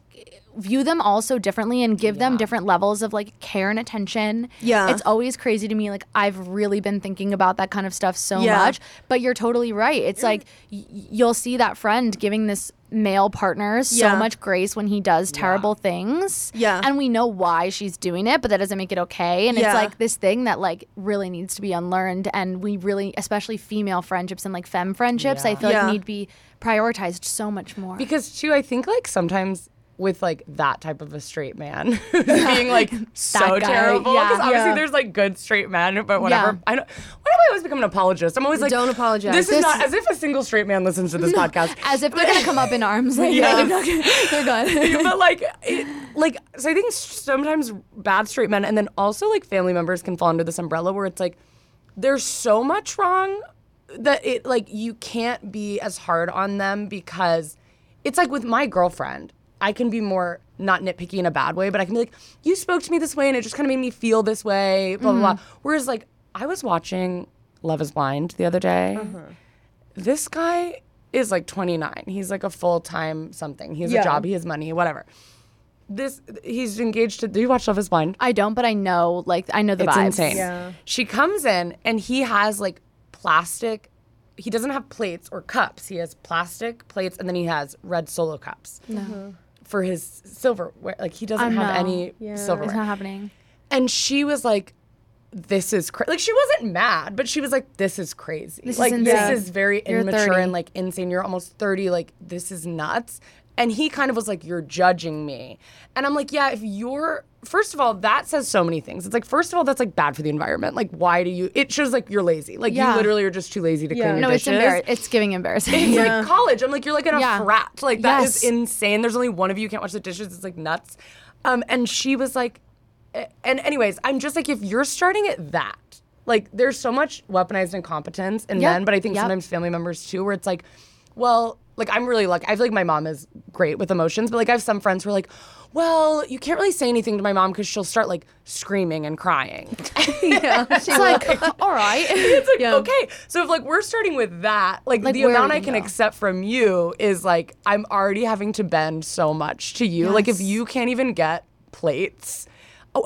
view them all so differently and give them different levels of like care and attention. Yeah. It's always crazy to me. Like, I've really been thinking about that kind of stuff so much, but you're totally right. It's like you'll see that friend giving this male partner so much grace when he does terrible things. Yeah. And we know why she's doing it, but that doesn't make it okay. And it's like this thing that like really needs to be unlearned. And we really, especially female friendships and like femme friendships, I feel like need to be prioritized so much more. Because too, I think like sometimes with like that type of a straight man who's being like so terrible. Because obviously there's like good straight men, but whatever. I don't, why do I always become an apologist? I'm always like, don't apologize. This is not, as if a single straight man listens to this podcast. As if they're going to come up in arms. Like, they're gone. But like, so I think sometimes bad straight men, and then also like family members can fall under this umbrella where it's like, there's so much wrong that it like, you can't be as hard on them because it's like with my girlfriend, I can be more, not nitpicky in a bad way, but I can be like, you spoke to me this way and it just kind of made me feel this way, blah, blah, blah. Whereas, like, I was watching Love is Blind the other day. This guy is, like, 29. He's, like, a full-time something. He has a job. He has money, whatever. He's engaged to, do you watch Love is Blind? I don't, but I know, like, I know the vibes. It's insane. Yeah. She comes in and he has, like, plastic. He doesn't have plates or cups. He has plastic plates and then he has red Solo cups. For his silverware, like he doesn't have any silverware. It's not happening. And she was like, this is crazy. Like she wasn't mad, but she was like, this is crazy. This like is this is very you're immature 30. And like insane. You're almost 30. Like this is nuts. And he kind of was like, you're judging me. And I'm like, yeah, if you're, first of all, that says so many things. It's like, first of all, that's like bad for the environment. Like, why do you, it shows like you're lazy. Like you literally are just too lazy to clean your dishes. It's giving embarrassing. It's like college. I'm like, you're like in a frat. Like that is insane. There's only one of you can't wash the dishes. It's like nuts. And she was like, and anyways, I'm just like, if you're starting at that, like there's so much weaponized incompetence in men, but I think sometimes family members too, where it's like, well, like, I'm really lucky. I feel like my mom is great with emotions, but, like, I have some friends who are like, well, you can't really say anything to my mom because she'll start, like, screaming and crying. She's like, all right. It's like, okay. So if, like, we're starting with that, like the amount I can accept from you is, like, I'm already having to bend so much to you. Yes. Like, if you can't even get plates,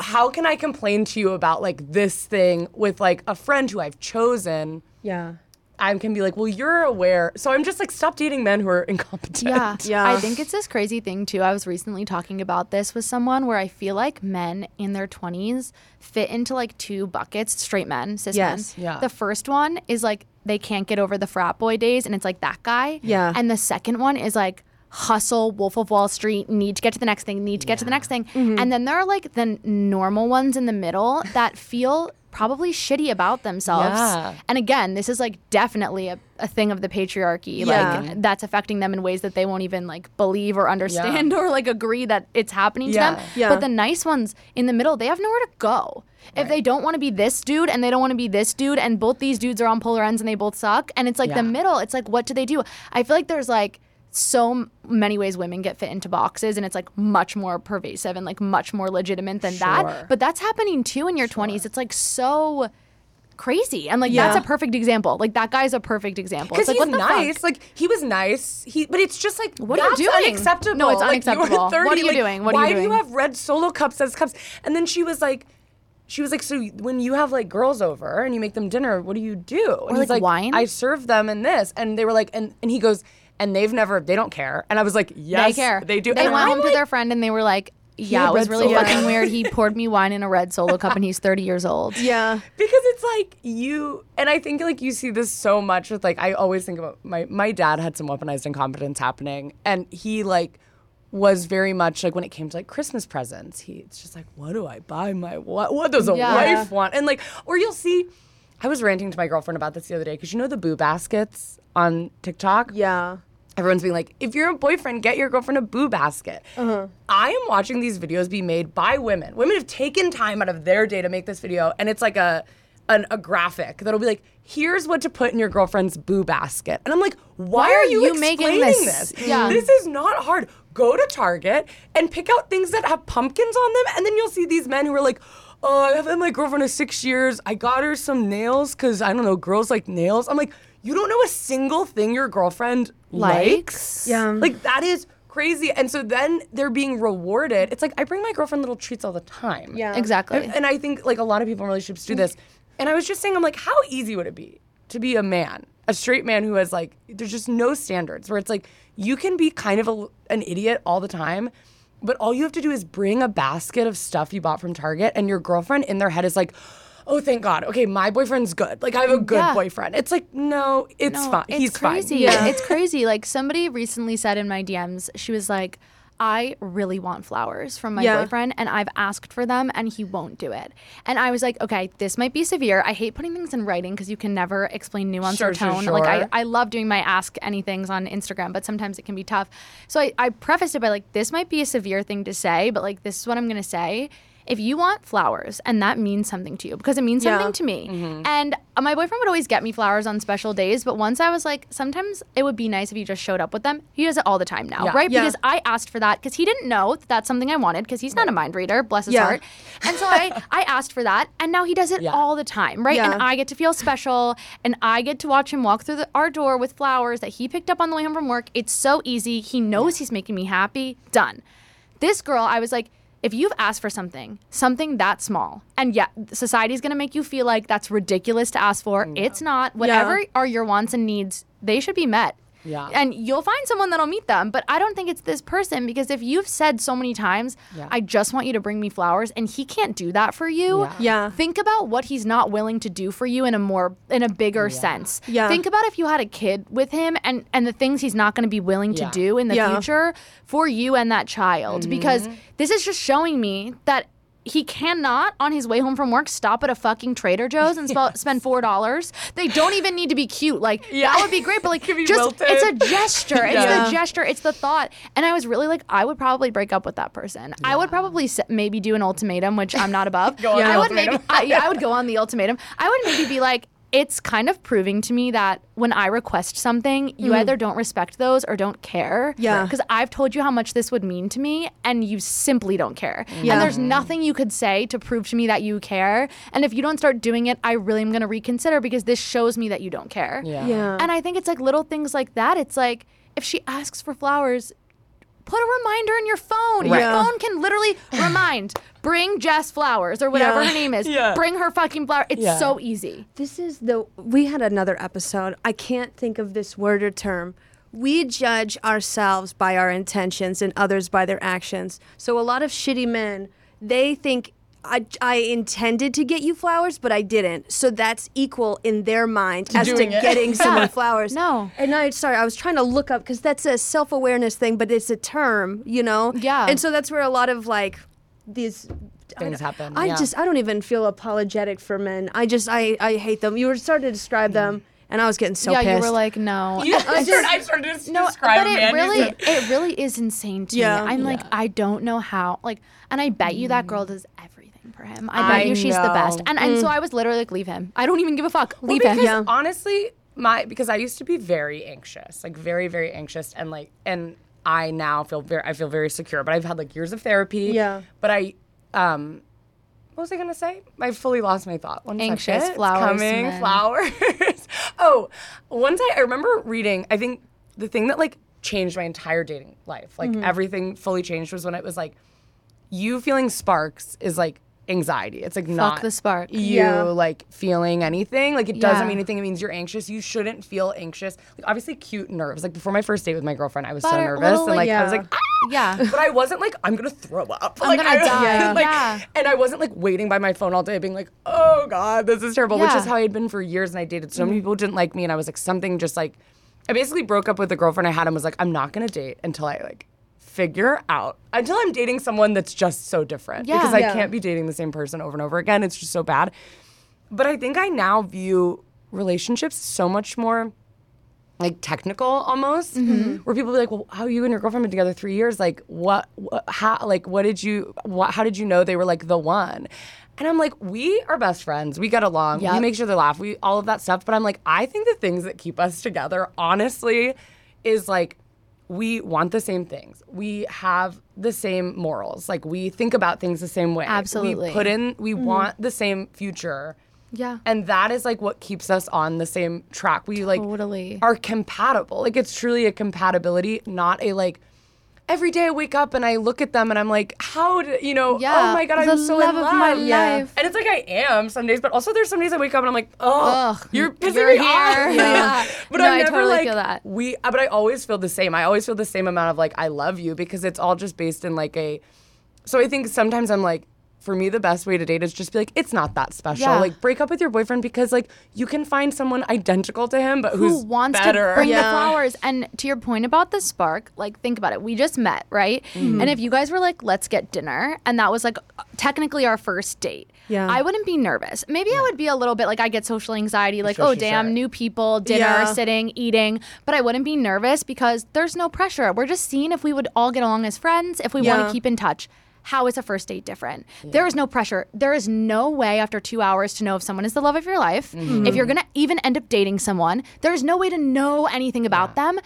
how can I complain to you about, like, this thing with, like, a friend who I've chosen? Yeah. I can be like, well, you're aware. So I'm just like, stop dating men who are incompetent. Yeah. I think it's this crazy thing, too. I was recently talking about this with someone where I feel like men in their 20s fit into like two buckets, straight men, cis men. Yeah. The first one is like they can't get over the frat boy days and it's like that guy. Yeah. And the second one is like hustle, Wolf of Wall Street, need to get to the next thing, need to get to the next thing. And then there are like the normal ones in the middle that feel probably shitty about themselves. And again, this is like definitely a thing of the patriarchy. Like that's affecting them in ways that they won't even like believe or understand or like agree that it's happening to them. But the nice ones in the middle, they have nowhere to go. If they don't want to be this dude and they don't want to be this dude and both these dudes are on polar ends and they both suck and it's like the middle, it's like what do they do? I feel like there's like so many ways women get fit into boxes and it's like much more pervasive and like much more legitimate than that. But that's happening too in your 20s. It's like so crazy. And like that's a perfect example. Like that guy's a perfect example. Because like, he's nice. Fuck? Like he was nice. But it's just like what are you doing? Unacceptable. No, it's unacceptable. Like, 30, what are you like, doing? What are you doing? Why do you have red Solo cups as cups? And then she was like, so when you have like girls over and you make them dinner, what do you do? And he's like wine? I serve them in this. And they were like, and he goes, and they don't care. And I was like, yes, they care. They do. They went home to their friend and they were like, yeah, it was really fucking weird. He poured me wine in a red Solo cup and he's 30 years old. Yeah. Because it's like and I think like you see this so much with like, I always think about my dad had some weaponized incompetence happening and he like was very much like when it came to like Christmas presents, it's just like, what do I buy my what does a wife want? And like, or you'll see, I was ranting to my girlfriend about this the other day because you know the boo baskets on TikTok? Yeah. Everyone's being like, if you're a boyfriend, get your girlfriend a boo basket. I am watching these videos be made by women. Women have taken time out of their day to make this video, and it's like a graphic that'll be like, here's what to put in your girlfriend's boo basket. And I'm like, why are you explaining this? Yeah. This is not hard. go to Target and pick out things that have pumpkins on them, and then you'll see these men who are like, oh, I haven't had my girlfriend in 6 years. I got her some nails because, I don't know, girls like nails. I'm like, you don't know a single thing your girlfriend likes? Yeah. Like, that is crazy. And so then they're being rewarded. It's like, I bring my girlfriend little treats all the time. Yeah. Exactly. And I think, like, a lot of people in relationships do this. And I was just saying, I'm like, how easy would it be to be a man, a straight man who has, like, there's just no standards, where it's like, you can be kind of an idiot all the time, but all you have to do is bring a basket of stuff you bought from Target, and your girlfriend in their head is like, oh, thank God. Okay, my boyfriend's good. Like, I have a good boyfriend. It's like, no, it's fine. He's crazy. Fine. Yeah. It's crazy. Like, somebody recently said in my DMs, she was like, I really want flowers from my boyfriend, and I've asked for them, and he won't do it. And I was like, okay, this might be severe. I hate putting things in writing because you can never explain nuance or tone. Sure. Like, I love doing my ask anythings on Instagram, but sometimes it can be tough. So I prefaced it by, like, this might be a severe thing to say, but, like, this is what I'm going to say. If you want flowers, and that means something to you, because it means something to me. Mm-hmm. And my boyfriend would always get me flowers on special days, but once I was like, sometimes it would be nice if you just showed up with them. He does it all the time now, right? Yeah. Because I asked for that, because he didn't know that that's something I wanted, because he's not a mind reader, bless his heart. And so I asked for that, and now he does it all the time, right? Yeah. And I get to feel special, and I get to watch him walk through our door with flowers that he picked up on the way home from work. It's so easy. He knows he's making me happy. Done. This girl, I was like, if you've asked for something that small, and society's going to make you feel like that's ridiculous to ask for. No. It's not. Whatever are your wants and needs, they should be met. Yeah. And you'll find someone that'll meet them. But I don't think it's this person, because if you've said so many times, I just want you to bring me flowers, and he can't do that for you. Yeah. Think about what he's not willing to do for you in a bigger sense. Yeah. Think about if you had a kid with him and the things he's not going to be willing to do in the future for you and that child. Mm-hmm. Because this is just showing me that he cannot, on his way home from work, stop at a fucking Trader Joe's and spend $4. They don't even need to be cute. Like, that would be great, but, like, it's a gesture. It's the gesture. It's the thought. And I was really like, I would probably break up with that person. Yeah. I would probably maybe do an ultimatum, which I'm not above. I would go on the ultimatum. I would maybe be like, it's kind of proving to me that when I request something, you either don't respect those or don't care. Yeah. Because I've told you how much this would mean to me, and you simply don't care. Yeah. And there's nothing you could say to prove to me that you care. And if you don't start doing it, I really am going to reconsider, because this shows me that you don't care. Yeah. And I think it's like little things like that. It's like, if she asks for flowers, put a reminder in your phone. Right. Your phone can literally remind, bring Jess flowers, or whatever her name is. Yeah. Bring her fucking flowers. It's so easy. We had another episode. I can't think of this word or term. We judge ourselves by our intentions and others by their actions. So a lot of shitty men, they think, I intended to get you flowers, but I didn't. So that's equal in their mind as to getting someone flowers. No. And I was trying to look up, because that's a self-awareness thing, but it's a term, you know? Yeah. And so that's where a lot of, like, these things happen. I don't even feel apologetic for men. I hate them. You were starting to describe them. And I was getting so pissed. Yeah, you were like, no. I started to describe it. It really is insane to me. I'm like, I don't know how. Like, and I bet you that girl does everything for him. I bet you she's the best. And so I was literally like, leave him. I don't even give a fuck. Leave him. Because honestly, because I used to be very anxious, like very, very anxious, and like, and I now feel very secure. But I've had like years of therapy. Yeah. But what was I going to say? I fully lost my thought. Anxious, flowers. Coming, flowers. Oh, one time I remember reading, I think the thing that like changed my entire dating life, like everything fully changed, was when it was like, you feeling sparks is like anxiety. It's like, fuck, not the spark. You like feeling anything. Like, it doesn't mean anything. It means you're anxious. You shouldn't feel anxious. Like, obviously, cute nerves. Like, before my first date with my girlfriend, I was so nervous. And like, I was like, ah! Yeah. But I wasn't like, I'm going to throw up. I'm going to die. And I wasn't like waiting by my phone all day being like, oh God, this is terrible, which is how I had been for years. And I dated so many people who didn't like me. And I was like, something just like, I basically broke up with the girlfriend I had and was like, I'm not going to date until I like figure out, until I'm dating someone that's just so different. Yeah. Because I can't be dating the same person over and over again. It's just so bad. But I think I now view relationships so much more like technical almost, where people be like, well, how you and your girlfriend been together 3 years? Like, how did you know they were like the one? And I'm like, we are best friends. We get along. Yep. We make sure they laugh. We all of that stuff. But I'm like, I think the things that keep us together, honestly, is like we want the same things. We have the same morals. Like, we think about things the same way. Absolutely. We want the same future. Yeah. And that is, like, what keeps us on the same track. We, like, are compatible. Like, it's truly a compatibility, not a, like, every day I wake up and I look at them and I'm like, how do, you know, yeah. Oh my God, I'm so in love. Of my life. And it's like I am some days, but also there's some days I wake up and I'm like, ugh, you're pissing me off. Yeah. But no, I never totally feel that. But I always feel the same. I always feel the same amount of like, I love you, because it's all just based in like a, so I think sometimes I'm like, for me, the best way to date is just be like, it's not that special. Yeah. Like, break up with your boyfriend because, like, you can find someone identical to him, but who's wants better. To bring the flowers. And to your point about the spark, like, think about it. We just met, right? Mm-hmm. And if you guys were like, let's get dinner, and that was, like, technically our first date, I wouldn't be nervous. Maybe I would be a little bit, like, I get social anxiety, like, sure, oh, damn, new people, dinner, sitting, eating. But I wouldn't be nervous because there's no pressure. We're just seeing if we would all get along as friends, if we want to keep in touch. How is a first date different? Yeah. There is no pressure. There is no way after 2 hours to know if someone is the love of your life. Mm-hmm. If you're going to even end up dating someone, there's no way to know anything about them.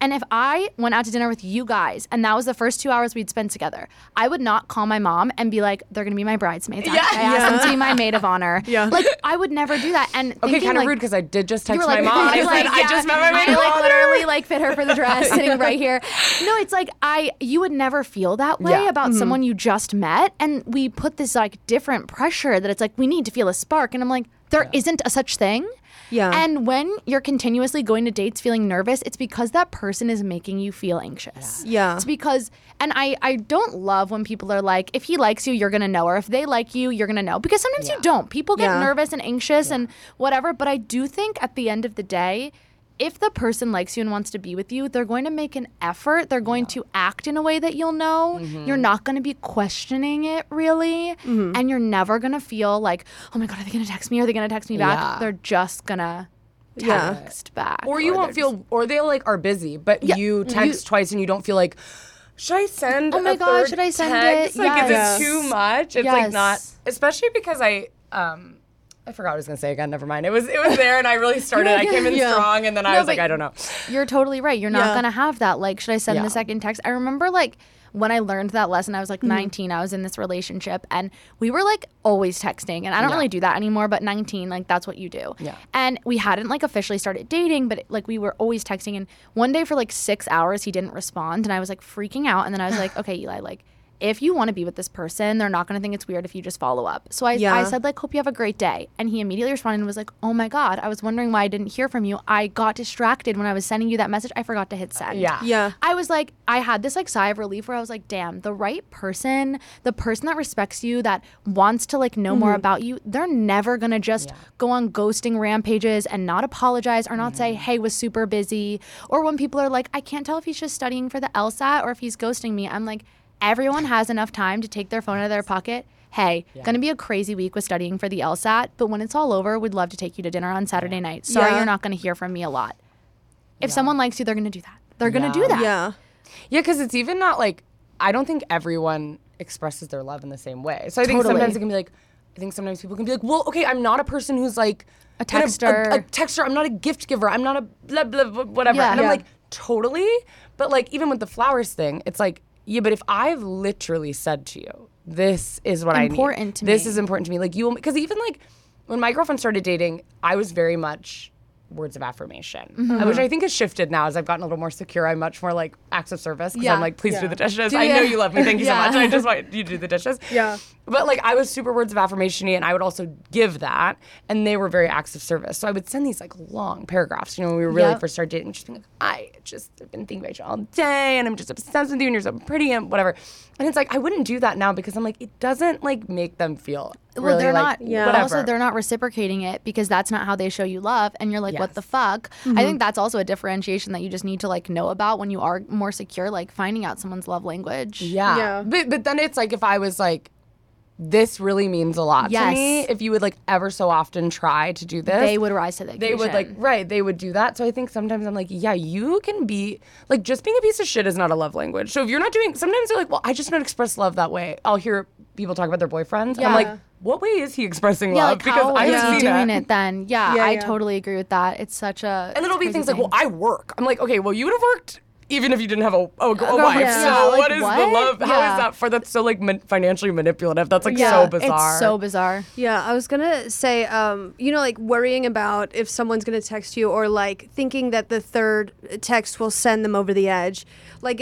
And if I went out to dinner with you guys and that was the first 2 hours we'd spend together, I would not call my mom and be like, they're going to be my bridesmaids. Yeah. I asked them to be my maid of honor. Yeah. Like, I would never do that. And okay, kind of like, rude, because I did just text my mom. I said, I just met my maid of honor. I literally fit her for the dress sitting right here. No, it's like you would never feel that way about someone you just met, and we put this like different pressure that it's like we need to feel a spark, and I'm like, there isn't a such thing. And when you're continuously going to dates feeling nervous, it's because that person is making you feel anxious. It's because, and I don't love when people are like, if he likes you, you're gonna know, or if they like you, you're gonna know, because sometimes you don't. People get nervous and anxious and whatever, but I do think at the end of the day, if the person likes you and wants to be with you, they're going to make an effort. They're going to act in a way that you'll know. Mm-hmm. You're not going to be questioning it, really. Mm-hmm. And you're never going to feel like, oh, my God, are they going to text me? Are they going to text me back? They're just going to text back. Or you won't feel, or they, like, are busy, but you text twice and you don't feel like, should I send a third text? Oh, my God, should I send it? Like, is it too much? It's, like, not, especially because I forgot what I was going to say again. Never mind. It was there, and I really started. I came in strong, and then I was like, I don't know. You're totally right. You're not going to have that. Like, should I send the second text? I remember, like, when I learned that lesson, I was, like, 19. I was in this relationship, and we were, like, always texting. And I don't really do that anymore, but 19, like, that's what you do. Yeah. And we hadn't, like, officially started dating, but, like, we were always texting. And one day for, like, 6 hours, he didn't respond, and I was, like, freaking out. And then I was like, okay, Eli, like, if you want to be with this person, they're not going to think it's weird if you just follow up. So I said, like, hope you have a great day. And he immediately responded and was like, oh, my God, I was wondering why I didn't hear from you. I got distracted when I was sending you that message. I forgot to hit send. I was like, I had this, like, sigh of relief where I was like, damn, the right person, the person that respects you, that wants to, like, know more about you, they're never going to just go on ghosting rampages and not apologize or not say, hey, was super busy. Or when people are like, I can't tell if he's just studying for the LSAT or if he's ghosting me. I'm like, everyone has enough time to take their phone out of their pocket. Hey, gonna be a crazy week with studying for the LSAT, but when it's all over, we'd love to take you to dinner on Saturday night. Sorry, you're not gonna hear from me a lot. If someone likes you, they're gonna do that. They're gonna do that. Yeah, because it's even not like, I don't think everyone expresses their love in the same way. So I think sometimes it can be like, I think sometimes people can be like, well, okay, I'm not a person who's like a texter. A texter. I'm not a gift giver. I'm not a blah, blah, blah, whatever. Yeah. And I'm like, totally. But like, even with the flowers thing, it's like, yeah, but if I've literally said to you, this is what I need. This is important to me. Like, you, because even like when my girlfriend started dating, I was very much words of affirmation, which I think has shifted now as I've gotten a little more secure. I'm much more like acts of service, because I'm like, please do the dishes. I know you love me. Thank you so much. I just want you to do the dishes. Yeah. But like, I was super words of affirmation-y, and I would also give that, and they were very acts of service. So I would send these like long paragraphs, you know, when we were really first started dating, just being like, I just have been thinking about you all day, and I'm just obsessed with you, and you're so pretty, and whatever. And it's like, I wouldn't do that now, because I'm like, it doesn't like make them feel really, well, they're like, not. Yeah. But also, they're not reciprocating it, because that's not how they show you love. And you're like, what the fuck? Mm-hmm. I think that's also a differentiation that you just need to like know about when you are more secure, like finding out someone's love language. Yeah. But then it's like, if I was like, this really means a lot to me. If you would like ever so often try to do this, they would rise to the occasion. They would like, they would do that. So I think sometimes I'm like, yeah, you can be like, just being a piece of shit is not a love language. So if you're not doing, sometimes they're like, well, I just don't express love that way. I'll hear people talk about their boyfriends. Yeah. I'm like, what way is he expressing love? Like, because how I am doing it then. Yeah, I totally agree with that. It's such a. And then it'll be things like, well, I work. I'm like, okay, well, you would have worked even if you didn't have a wife. Yeah. So like, what is the love? Yeah. How is that for? That's so like financially manipulative. That's like so bizarre. It's so bizarre. Yeah, I was gonna say, you know, like worrying about if someone's gonna text you or like thinking that the third text will send them over the edge. Like,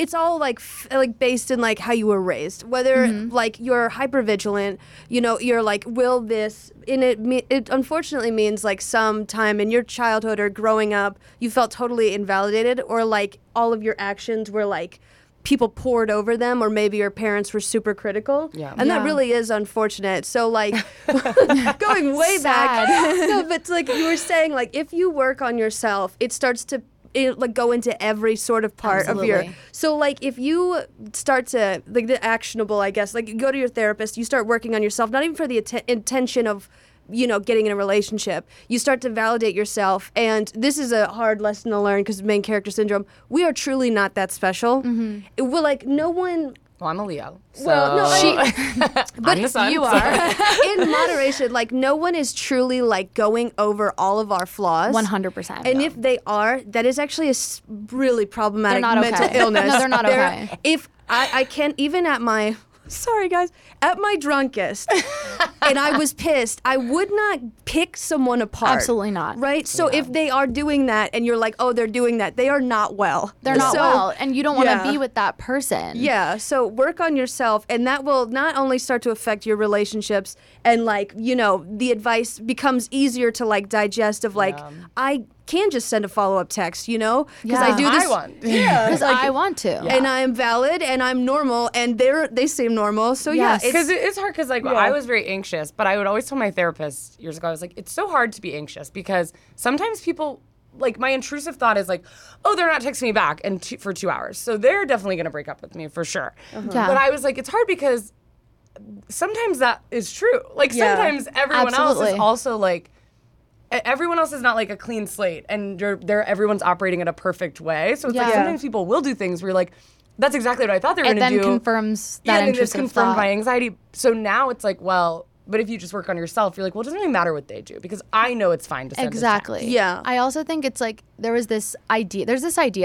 it's all like based in like how you were raised. Whether like you're hypervigilant, you know, you're like, will this? And it unfortunately means like sometime in your childhood or growing up, you felt totally invalidated, or like all of your actions were like people poured over them, or maybe your parents were super critical. Yeah. And that really is unfortunate. So like going way back, no, but like you were saying, like if you work on yourself, it starts to. It like go into every sort of part of your. So like if you start to like the actionable, I guess, like you go to your therapist, you start working on yourself, not even for the intention of, you know, getting in a relationship. You start to validate yourself, and this is a hard lesson to learn because of main character syndrome. We are truly not that special. We're like no one. Well, I'm a Leo. So. Well, no, but you are in moderation. Like no one is truly like going over all of our flaws. 100%. And if they are, that is actually a really problematic mental illness. No, they're not okay. If I can't even at my. Sorry, guys. At my drunkest, and I was pissed, I would not pick someone apart. Absolutely not. Right? So if they are doing that and you're like, oh, they're doing that, they are not well. They're not well, and you don't want to be with that person. Yeah, so work on yourself, and that will not only start to affect your relationships and, like, you know, the advice becomes easier to, like, digest of, like, I can just send a follow-up text, you know? Because I do this. Because like, I want to. And I am valid, and I'm normal, and they seem normal, so because it's hard, because like I was very anxious, but I would always tell my therapist years ago, I was like, it's so hard to be anxious, because sometimes people, like my intrusive thought is like, oh, they're not texting me back for 2 hours, so they're definitely going to break up with me for sure. But I was like, it's hard because sometimes that is true. Like sometimes everyone else is also like, everyone else is not like a clean slate, and everyone's operating in a perfect way. So it's like sometimes people will do things where you're like, that's exactly what I thought they were going to do. It then confirms that intrusive thought. Yeah, and just confirmed my anxiety. So now it's like, well, but if you just work on yourself, you're like, well, it doesn't really matter what they do, because I know it's fine to send a text. Yeah. I also think it's like there's this idea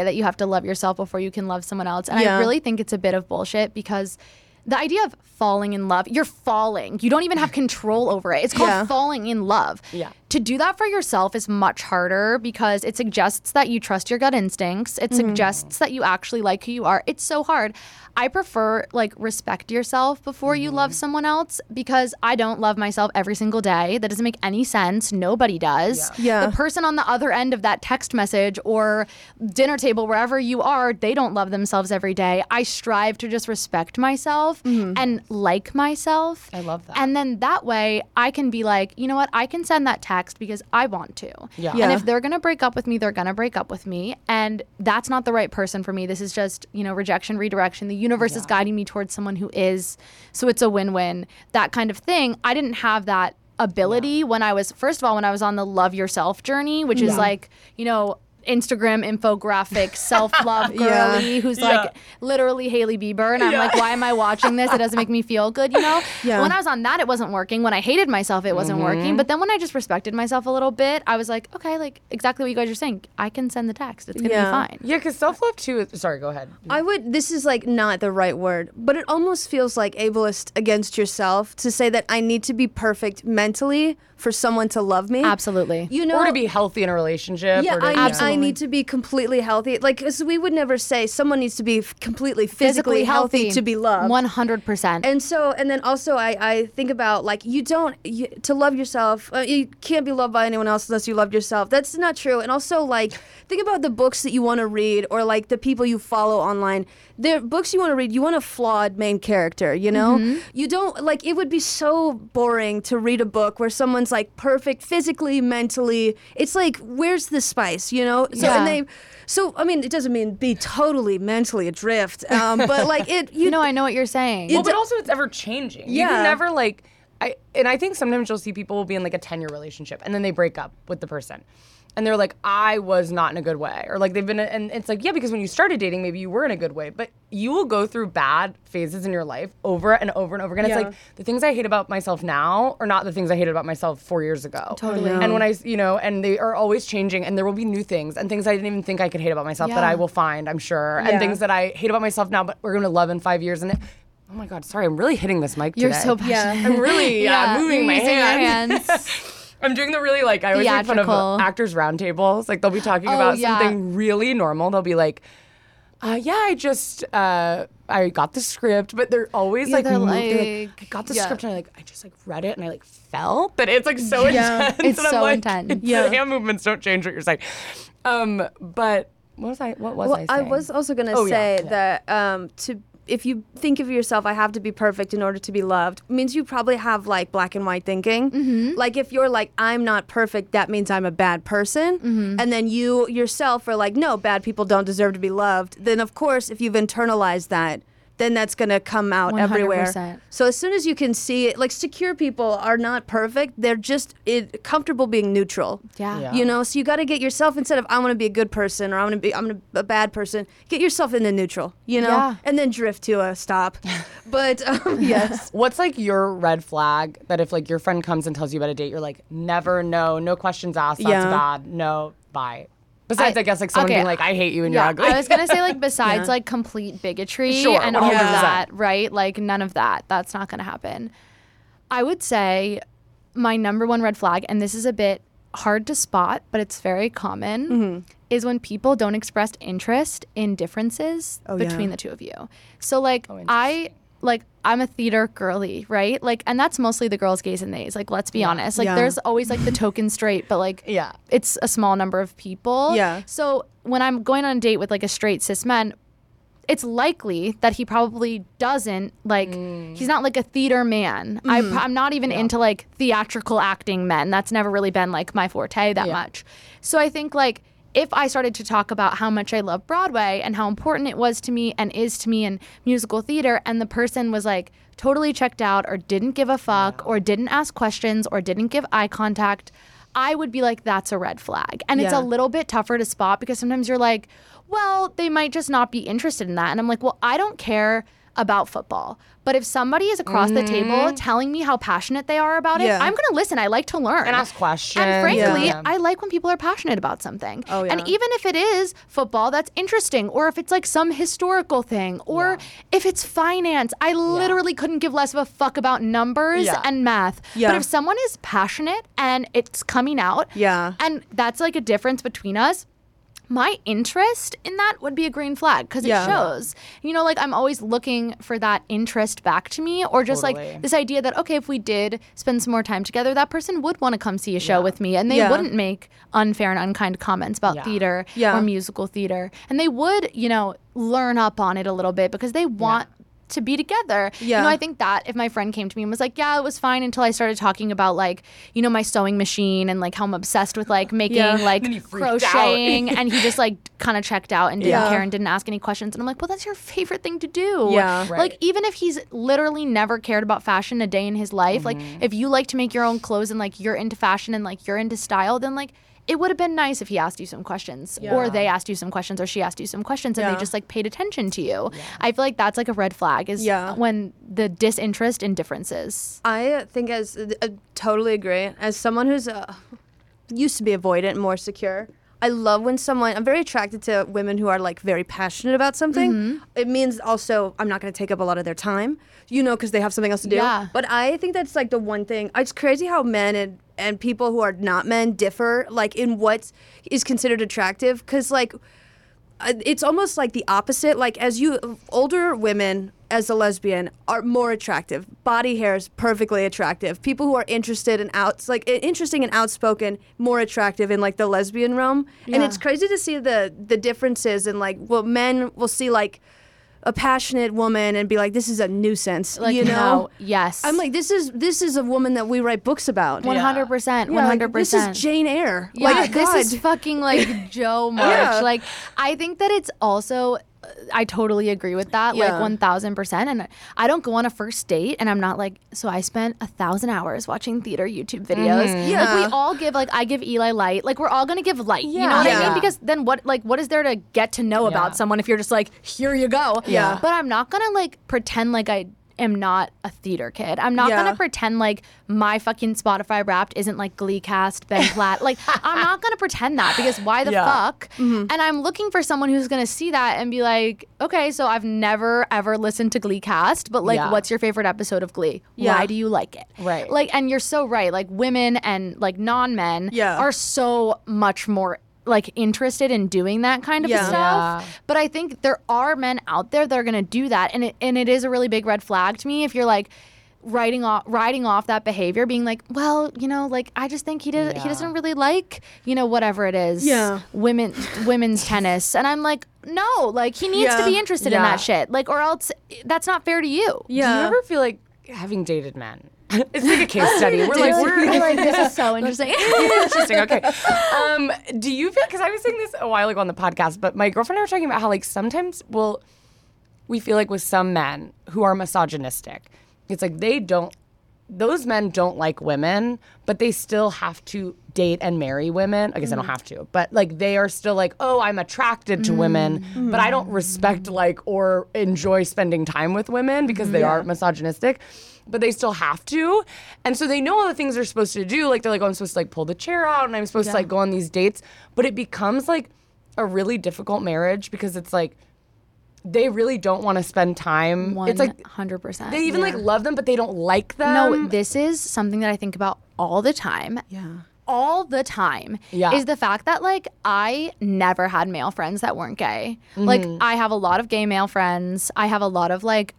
that you have to love yourself before you can love someone else. And I really think it's a bit of bullshit, because the idea of falling in love, you're falling. You don't even have control over it. It's called falling in love. Yeah. To do that for yourself is much harder, because it suggests that you trust your gut instincts. It suggests that you actually like who you are. It's so hard. I prefer, like, respect yourself before you love someone else, because I don't love myself every single day. That doesn't make any sense. Nobody does. Yeah. The person on the other end of that text message or dinner table, wherever you are, they don't love themselves every day. I strive to just respect myself and like myself. I love that. And then that way I can be like, you know what? I can send that text because I want to. Yeah. And if they're going to break up with me, they're going to break up with me. And that's not the right person for me. This is just, you know, rejection, redirection, the universe is guiding me towards someone who is, so it's a win-win, that kind of thing. I didn't have that ability when I was on the love yourself journey, which is like, you know, Instagram infographic self-love girly who's like literally Hailey Bieber, and I'm like, why am I watching this? It doesn't make me feel good, you know? Yeah. When I was on that, it wasn't working. When I hated myself, it wasn't working. But then when I just respected myself a little bit, I was like, okay, like exactly what you guys are saying. I can send the text. It's gonna be fine. Yeah, because self-love too is, sorry, go ahead. This is like not the right word, but it almost feels like ableist against yourself to say that I need to be perfect mentally for someone to love me. Absolutely. You know, or to be healthy in a relationship. Yeah, I need to be completely healthy. Like, so we would never say someone needs to be completely physically healthy to be loved. 100%. And so, and then also I think about, like, to love yourself, you can't be loved by anyone else unless you love yourself. That's not true. And also, like, think about the books that you want to read, or like the people you follow online. The books you want to read, you want a flawed main character, you know? You don't, like, it would be so boring to read a book where someone's like perfect physically, mentally. It's like, where's the spice, you know? So I mean, it doesn't mean be totally mentally adrift, but like it, you know, I know what you're saying. Well, but also it's ever changing. Yeah. You can never like, and I think sometimes you'll see people will be in like a 10-year relationship and then they break up with the person. and they're like, I was not in a good way. Or like they've been, and it's like, yeah, because when you started dating, maybe you were in a good way, but you will go through bad phases in your life over and over and over again. Yeah. It's like the things I hate about myself now are not the things I hated about myself 4 years ago. Totally. Yeah. And when I, you know, and they are always changing and there will be new things and things I didn't even think I could hate about myself that I will find, I'm sure. Yeah. And things that I hate about myself now, but we're going to love in 5 years. And it, oh my God, sorry, I'm really hitting this mic today. You're so passionate. Yeah. I'm really moving my hands. I'm doing the really, like, I always make fun of actors' roundtables. Like, they'll be talking about something really normal. They'll be like, I got the script. But they're always, I got the script, and I just read it, and I felt that it's, so intense. It's and so intense. Yeah. The hand movements don't change what you're saying. But what was I saying? I was also going to say that if you think of yourself, I have to be perfect in order to be loved, means you probably have black and white thinking. Mm-hmm. Like if you're like, I'm not perfect, that means I'm a bad person. Mm-hmm. And then you yourself are like, no, bad people don't deserve to be loved. Then of course, if you've internalized that, then that's going to come out 100%. Everywhere. So as soon as you can see it, secure people are not perfect. They're just comfortable being neutral. Yeah. You know, so you got to get yourself, instead of I want to be a good person or I'm a bad person, get yourself into neutral, you know, and then drift to a stop. But yes. What's your red flag that if your friend comes and tells you about a date, you're like, never, no questions asked. That's bad. No, bye. Besides, I guess, someone being like, I hate you and you're ugly. I was going to say, besides, complete bigotry and all of that, right? None of that. That's not going to happen. I would say my number one red flag, and this is a bit hard to spot, but it's very common, is when people don't express interest in differences between the two of you. So, I'm a theater girly, right? And that's mostly the girls, gays, and theys. Let's be honest. There's always the token straight, but it's a small number of people. Yeah. So when I'm going on a date with a straight cis man, it's likely that he probably doesn't he's not a theater man. Mm. I'm not even into theatrical acting men. That's never really been my forte that much. So I think if I started to talk about how much I love Broadway and how important it was to me and is to me in musical theater, and the person was totally checked out or didn't give a fuck or didn't ask questions or didn't give eye contact, I would be that's a red flag. And it's a little bit tougher to spot because sometimes you're they might just not be interested in that. And I'm I don't care about football. But if somebody is across the table telling me how passionate they are about it, I'm going to listen. I like to learn. And ask questions. And frankly, I like when people are passionate about something. Oh, yeah. And even if it is football, that's interesting. Or if it's some historical thing. Or if it's finance. I literally couldn't give less of a fuck about numbers and math. Yeah. But if someone is passionate and it's coming out, and that's a difference between us, my interest in that would be a green flag because it shows. You know, I'm always looking for that interest back to me, or just this idea that, okay, if we did spend some more time together, that person would want to come see a show with me, and they wouldn't make unfair and unkind comments about theater or musical theater. And they would, learn up on it a little bit because they want to be together. Yeah. You know, I think that if my friend came to me and was like, yeah, it was fine until I started talking about my sewing machine and how I'm obsessed with making crocheting and he just kind of checked out and didn't care and didn't ask any questions. And I'm like, well, that's your favorite thing to do. Yeah. Right. Even if he's literally never cared about fashion a day in his life, if you like to make your own clothes and you're into fashion and you're into style, then it would have been nice if he asked you some questions or they asked you some questions or she asked you some questions and they just paid attention to you. Yeah. I feel like that's a red flag is when the disinterest in differences. I think I totally agree. As someone who's used to be avoidant, more secure, I love when I'm very attracted to women who are very passionate about something. Mm-hmm. It means also I'm not going to take up a lot of their time, because they have something else to do. Yeah. But I think that's the one thing. It's crazy how men and people who are not men differ in what is considered attractive because it's almost the opposite. As you older women as a lesbian are more attractive. Body hair is perfectly attractive. People who are interested and interesting and outspoken, more attractive in the lesbian realm. Yeah. And it's crazy to see the differences in men will see a passionate woman and be this is a nuisance, no, yes. I'm this is a woman that we write books about. 100%, 100%. This is Jane Eyre. Yeah, this is fucking Joe March. Yeah. I think that it's also I totally agree with that, yeah. like 1,000%. And I don't go on a first date and I'm not like, so I spent 1,000 hours watching theater YouTube videos. Mm-hmm. Yeah. Like we all give, like I give Eli light. Like we're all gonna give light. Yeah. You know what yeah. I mean? Because then what is there to get to know yeah. about someone if you're just like, here you go. Yeah. But I'm not gonna like pretend like I am not a theater kid. I'm not yeah. gonna pretend like my fucking Spotify Wrapped isn't like Glee Cast, Ben Platt. Like I'm not gonna pretend that because why the yeah. fuck? Mm-hmm. And I'm looking for someone who's gonna see that and be like, okay, so I've never ever listened to Glee Cast, but like yeah. what's your favorite episode of Glee? Yeah. Why do you like it? Right. Like, and you're so right, like women and like non-men yeah. are so much more like interested in doing that kind of yeah. stuff. Yeah. But I think there are men out there that are going to do that. And it is a really big red flag to me if you're like riding off that behavior, being like, well, you know, like I just think he doesn't really like, you know, whatever it is. Yeah. Women's tennis. And I'm like, no, like he needs yeah. to be interested yeah. in that shit. Like, or else that's not fair to you. Yeah. Do you ever feel like having dated men? It's like a case study. We're like, this is so interesting. Interesting. Okay. Do you feel? Because I was saying this a while ago on the podcast, but my girlfriend and I were talking about how like sometimes we feel like with some men who are misogynistic, it's like those men don't like women, but they still have to date and marry women. I guess mm-hmm. I don't have to, but like they are still like, oh, I'm attracted to mm-hmm. women, mm-hmm. but I don't respect like or enjoy spending time with women because they yeah. are misogynistic. But they still have to. And so they know all the things they're supposed to do. Like, they're like, oh, I'm supposed to, like, pull the chair out and I'm supposed yeah. to, like, go on these dates. But it becomes, like, a really difficult marriage because it's, like, they really don't want to spend time. 100%. It's, like, 100%. They even, yeah. like, love them, but they don't like them. No, this is something that I think about all the time. Yeah. All the time yeah. is the fact that, like, I never had male friends that weren't gay. Mm-hmm. Like, I have a lot of gay male friends. I have a lot of, like,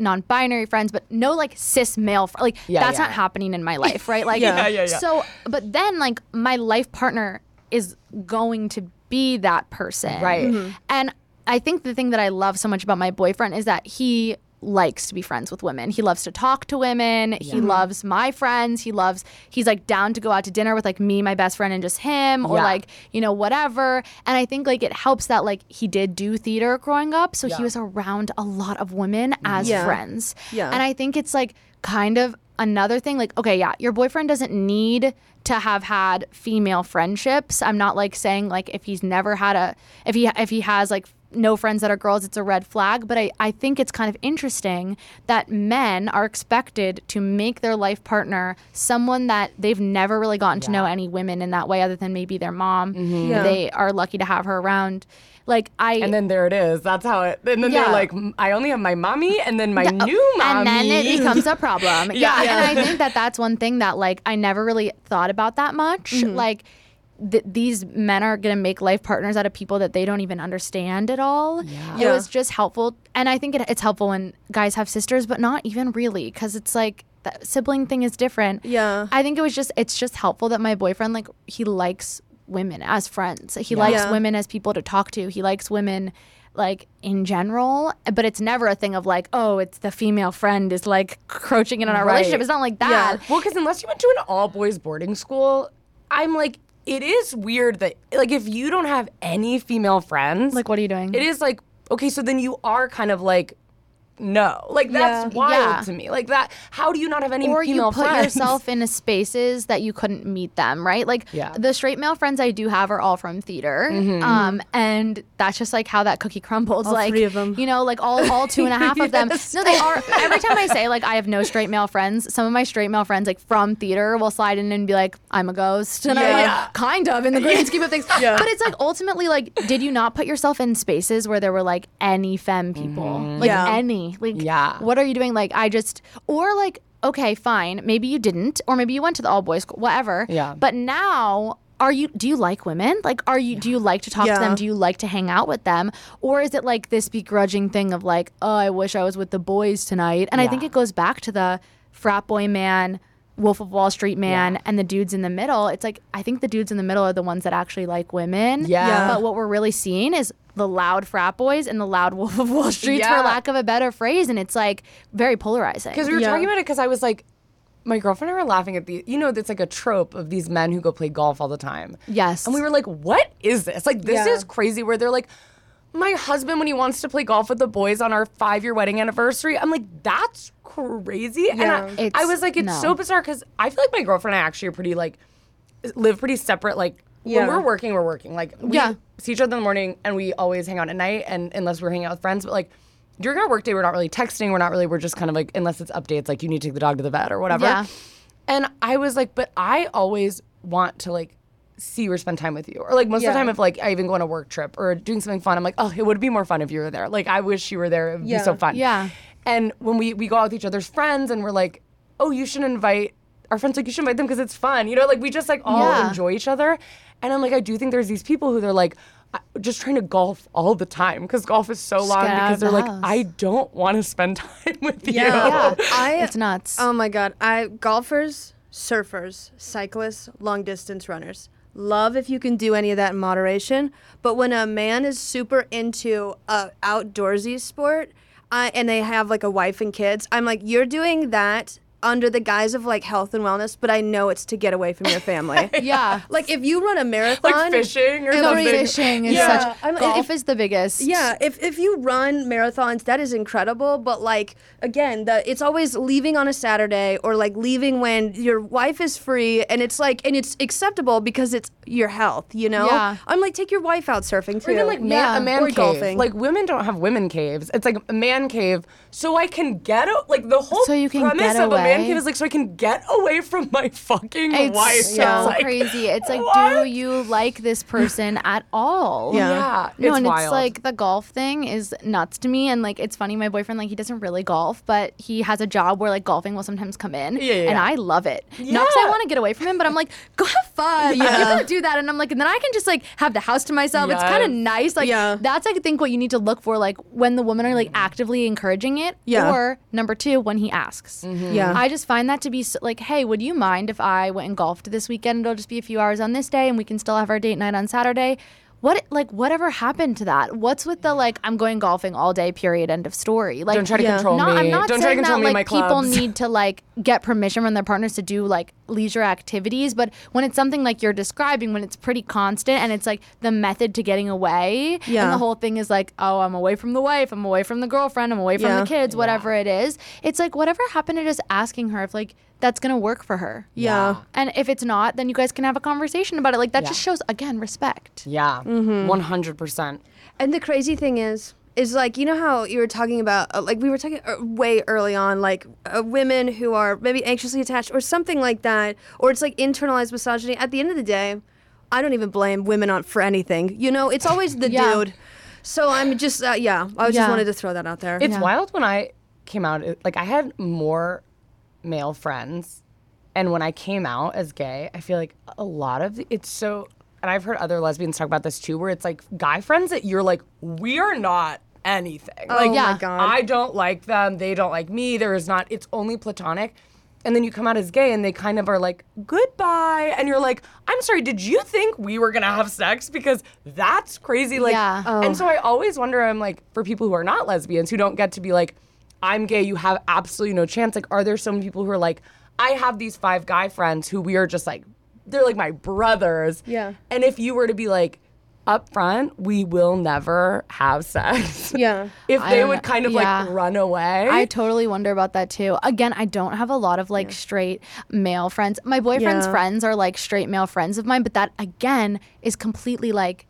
non-binary friends, but no like cis male like yeah, that's yeah. not happening in my life, right? Like yeah. Yeah, yeah. So but then like my life partner is going to be that person, right? Mm-hmm. And I think the thing that I love so much about my boyfriend is that he likes to be friends with women. He loves to talk to women. Yeah. He loves my friends. He's like down to go out to dinner with like me, my best friend, and just him or yeah. like, you know, whatever. And I think like it helps that like he did do theater growing up. So yeah. he was around a lot of women as yeah. friends. Yeah. And I think it's like kind of another thing like, okay, yeah, your boyfriend doesn't need to have had female friendships. I'm not like saying like if he's never had a, if he has like no friends that are girls, it's a red flag. But I think it's kind of interesting that men are expected to make their life partner someone that they've never really gotten yeah. to know any women in that way other than maybe their mom. Mm-hmm. Yeah. They are lucky to have her around. Like and then there it is. That's how it. And then yeah. they're like, I only have my mommy, and then my new mommy. And then it becomes a problem. yeah. yeah. And I think that that's one thing that like I never really thought about that much. Mm-hmm. Like. These men are going to make life partners out of people that they don't even understand at all. Yeah. It was just helpful. And I think it's helpful when guys have sisters, but not even really because it's like the sibling thing is different. Yeah. I think it's just helpful that my boyfriend, like, he likes women as friends. He yeah. likes yeah. women as people to talk to. He likes women like in general, but it's never a thing of like, oh, it's the female friend is like encroaching in on our right. relationship. It's not like that. Yeah. Well, because unless you went to an all boys boarding school, I'm like, it is weird that, like, if you don't have any female friends... Like, what are you doing? It is like, okay, so then you are kind of like, no. Like, that's yeah. wild yeah. to me. Like, that, how do you not have any female friends? Or you put yourself in spaces that you couldn't meet them, right? Like, yeah. the straight male friends I do have are all from theater. Mm-hmm. And that's just, like, how that cookie crumbles. All like, three of them. You know, like, all 2.5 yes. of them. No, they are. Every time I say, like, I have no straight male friends, some of my straight male friends, like, from theater will slide in and be like, I'm a ghost. And yeah, I'm like, yeah. kind of, in the grand scheme of things. Yeah. But it's, like, ultimately, like, did you not put yourself in spaces where there were, like, any femme people? Mm-hmm. Like, yeah. any. Like, yeah. what are you doing? Like, I just, or like, okay, fine. Maybe you didn't, or maybe you went to the all boys school, whatever. Yeah. But now, do you like women? Like, yeah. do you like to talk yeah. to them? Do you like to hang out with them? Or is it like this begrudging thing of like, oh, I wish I was with the boys tonight? And yeah. I think it goes back to the frat boy man, Wolf of Wall Street man, yeah. and the dudes in the middle. It's like, I think the dudes in the middle are the ones that actually like women. Yeah. yeah. But what we're really seeing is the loud frat boys and the loud Wolf of Wall Street, yeah. for lack of a better phrase. And it's like very polarizing. Because we were yeah. talking about it because I was like, my girlfriend and I were laughing at the, you know, that's like a trope of these men who go play golf all the time. Yes. And we were like, what is this? Like, this yeah. is crazy where they're like, my husband, when he wants to play golf with the boys on our 5-year wedding anniversary, I'm like, that's crazy. Yeah, and I was like, it's so bizarre because I feel like my girlfriend and I actually are pretty, like, live pretty separate. Like, when we're working, we're working. Like, we see each other in the morning and we always hang out at night, and unless we're hanging out with friends. But, like, during our work day, we're not really texting. We're not really, we're just kind of like, unless it's updates, like, you need to take the dog to the vet or whatever. Yeah. And I was like, but I always want to, like, see or spend time with you. Or, like, most of the time if, like, I even go on a work trip or doing something fun, I'm like, oh, it would be more fun if you were there. Like, I wish you were there. It would be so fun. Yeah. And when we go out with each other's friends and we're like, oh, you should invite our friends. Like, you should invite them because it's fun. You know, like, we just, like, all enjoy each other. And I'm like, I do think there's these people who they're like, just trying to golf all the time because golf is so long because they're like, I don't want to spend time with you. Yeah. It's nuts. Oh my God. Golfers, surfers, cyclists, long distance runners. Love if you can do any of that in moderation. But when a man is super into an outdoorsy sport and they have like a wife and kids, I'm like, you're doing that under the guise of like health and wellness, but I know it's to get away from your family. Like if you run a marathon, like fishing or something. Fishing is such. Golf is the biggest. Yeah. If you run marathons, that is incredible. But like again, it's always leaving on a Saturday or like leaving when your wife is free, and it's like, and it's acceptable because it's your health. You know. Yeah. I'm like, take your wife out surfing too. Or even like a man or cave. Golfing. Like women don't have women caves. It's like a man cave, so I can get out. Like the whole premise of a man cave is like, so I can get away from my fucking wife. It's so crazy. It's like, what? Do you like this person at all? Yeah. No, it's wild. It's like the golf thing is nuts to me. And like, it's funny, my boyfriend, like, he doesn't really golf, but he has a job where like golfing will sometimes come in. And I love it. Not because I want to get away from him, but I'm like, go have fun. Like, you're going to do that. And I'm like, and then I can just like have the house to myself. It's kind of nice. Like, that's, I think, what you need to look for, like when the women are like actively encouraging it. Or number two, when he asks. I just find that to be so, like, hey, would you mind if I went and golfed this weekend? It'll just be a few hours on this day, and we can still have our date night on Saturday. Whatever happened to that? What's with the like, I'm going golfing all day, period, end of story? Like, don't try to control me. I'm not saying that like people need to like get permission from their partners to do like leisure activities, but when it's something like you're describing, when it's pretty constant and it's like the method to getting away, and the whole thing is like, oh, I'm away from the wife, I'm away from the girlfriend, I'm away from the kids, whatever it is. It's like, whatever happened to just asking her if like that's gonna work for her. Yeah. And if it's not, then you guys can have a conversation about it. Like that just shows, again, respect. 100%. And the crazy thing is like, you know how you were talking about, like we were talking way early on, like women who are maybe anxiously attached or something like that, or it's like internalized misogyny. At the end of the day, I don't even blame women for anything. You know, it's always the dude. So I'm just, I just wanted to throw that out there. It's wild when I came out, like I had more male friends, and when I came out as gay, I feel like a lot of it's so, and I've heard other lesbians talk about this too, where it's like guy friends that you're like, we are not anything. Oh, like, my God. I don't like them. They don't like me. There is not, it's only platonic. And then you come out as gay and they kind of are like, goodbye. And you're like, I'm sorry, did you think we were going to have sex? Because that's crazy. Like, and so I always wonder, I'm like, for people who are not lesbians, who don't get to be like, I'm gay, you have absolutely no chance. Like, are there some people who are like, I have these 5 guy friends who we are just like, they're like my brothers. Yeah. And if you were to be like, up front, we will never have sex. Yeah. If they would kind of like run away. I totally wonder about that too. Again, I don't have a lot of like straight male friends. My boyfriend's friends are like straight male friends of mine, but that again is completely like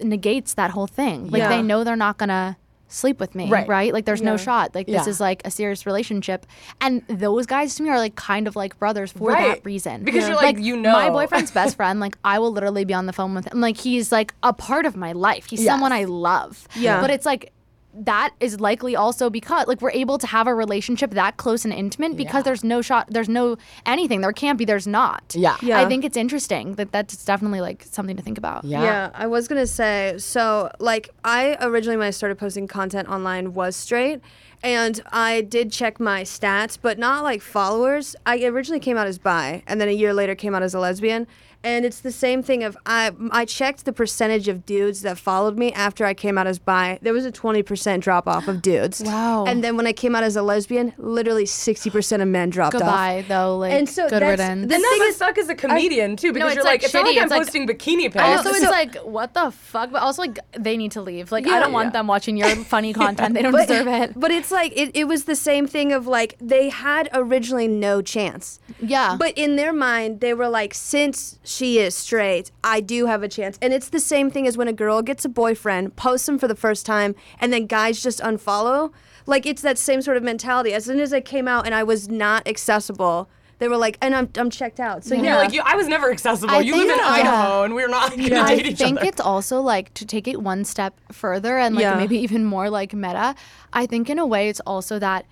negates that whole thing. Like they know they're not gonna sleep with me, right? Like there's no shot. Like this is like a serious relationship. And those guys to me are like kind of like brothers for that reason. Because you're like, you know. My boyfriend's best friend, like I will literally be on the phone with him. Like he's like a part of my life. He's someone I love. Yeah. But it's like, that is likely also because like we're able to have a relationship that close and intimate because there's no shot, there's no anything, there can't be, there's not. Yeah. I think it's interesting that's definitely like something to think about. Yeah. I was gonna say, so like I originally, when I started posting content online, was straight, and I did check my stats, but not like followers. I originally came out as bi, and then a year later came out as a lesbian. And it's the same thing of I checked the percentage of dudes that followed me after I came out as bi. There was a 20% drop off of dudes. Wow. And then when I came out as a lesbian, literally 60% of men dropped off. Goodbye, though. Like, and so good riddance. Then that must suck as a comedian, too, because you're like, it's not like I'm posting bikini pics. Also, it's like, what the fuck? But also, like, they need to leave. Like, I don't want them watching your funny content. They don't deserve it. But it's like, it was the same thing of, like, they had originally no chance. Yeah. But in their mind, they were like, since she is straight, I do have a chance. And it's the same thing as when a girl gets a boyfriend, posts him for the first time, and then guys just unfollow. Like, it's that same sort of mentality. As soon as I came out and I was not accessible, they were like, and I'm checked out. So yeah, like I was never accessible. You live in Idaho, and we're not going to date each other. I think it's also like to take it one step further and like maybe even more like meta. I think in a way it's also that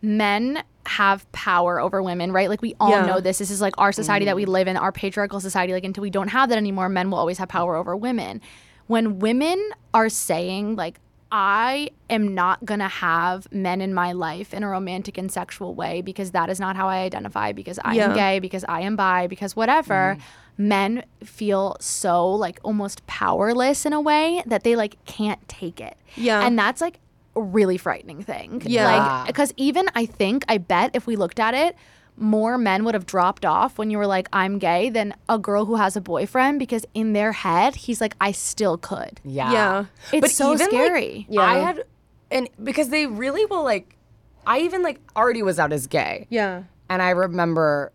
men have power over women, right? Like we all know this. This is like our society that we live in, our patriarchal society. Like until we don't have that anymore, men will always have power over women. When women are saying like, I am not gonna have men in my life in a romantic and sexual way because that is not how I identify, because I am gay, because I am bi, because whatever, men feel so like almost powerless in a way that they like can't take it. Yeah. And that's like a really frightening thing. Yeah. Like, because even I bet if we looked at it, more men would have dropped off when you were like, I'm gay, than a girl who has a boyfriend, because in their head, he's like, I still could. Yeah. Yeah. It's but so even, scary. Like, because they really will like, I even like already was out as gay. Yeah. And I remember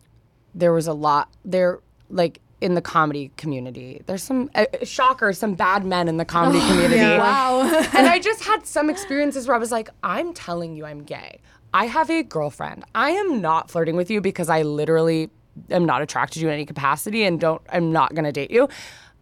there was a lot there, like in the comedy community, there's some, shocker, some bad men in the comedy community. Yeah. Wow. And I just had some experiences where I was like, I'm telling you I'm gay. I have a girlfriend. I am not flirting with you because I literally am not attracted to you in any capacity and I'm not going to date you.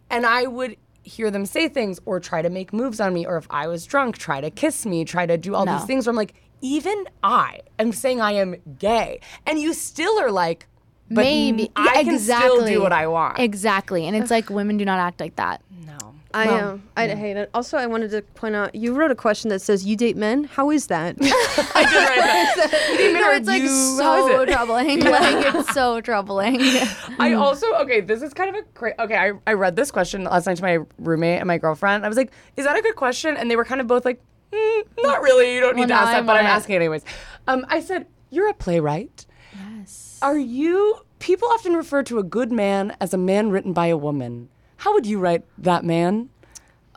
And I would hear them say things or try to make moves on me, or if I was drunk, try to kiss me, try to do all these things where I'm like, even I am saying I am gay. And you still are like, but maybe I can still do what I want. Exactly. And it's like, women do not act like that. No. I hate it. Also, I wanted to point out, you wrote a question that says, you date men? How is that? I did write that. You date men, it's like so troubling. Like, it's so troubling. I also, this is kind of a great, I read this question last night to my roommate and my girlfriend. I was like, is that a good question? And they were kind of both like, not really. You don't need to ask that, but I'm asking anyways. I said, you're a playwright. Yes. People often refer to a good man as a man written by a woman. How would you write that man?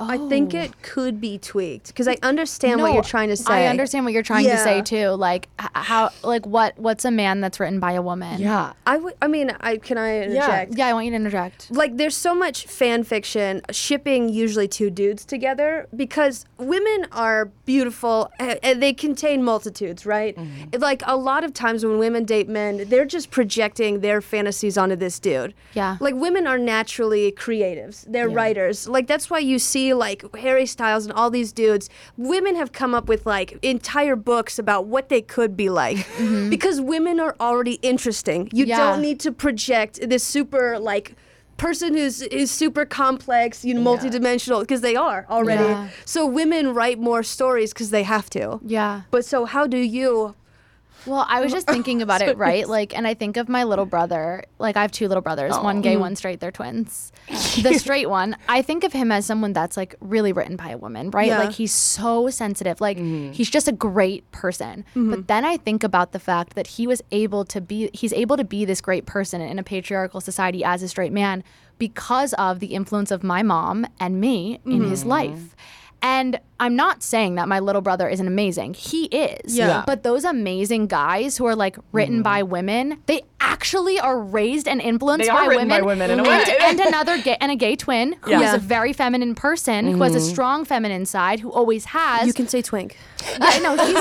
Oh. I think it could be tweaked because I understand what you're trying to say. I understand what you're trying to say too. Like how, like what's a man that's written by a woman? Yeah, can I interject? Yeah, I want you to interject. Like there's so much fan fiction shipping usually two dudes together because women are beautiful and they contain multitudes, right? Mm-hmm. Like a lot of times when women date men, they're just projecting their fantasies onto this dude. Yeah. Like women are naturally creatives. They're writers. Like that's why you see like Harry Styles and all these dudes, women have come up with like entire books about what they could be like because women are already interesting. You don't need to project this super like person who's super complex, multidimensional, because they are already. Yeah. So women write more stories because they have to. Yeah. But so how do you? Well, I was just thinking about it, right? Like, and I think of my little brother. Like, I have two little brothers, one gay, one straight. They're twins. The straight one, I think of him as someone that's like really written by a woman, right? Yeah. Like, he's so sensitive. Like, he's just a great person. Mm-hmm. But then I think about the fact that he's able to be this great person in a patriarchal society as a straight man because of the influence of my mom and me in his life. And I'm not saying that my little brother isn't amazing. He is. Yeah. But those amazing guys who are like written by women, they actually are raised and influenced by women in a way. And a gay twin who is a very feminine person, who has a strong feminine side, who always has. You can say twink. Yeah, no, he's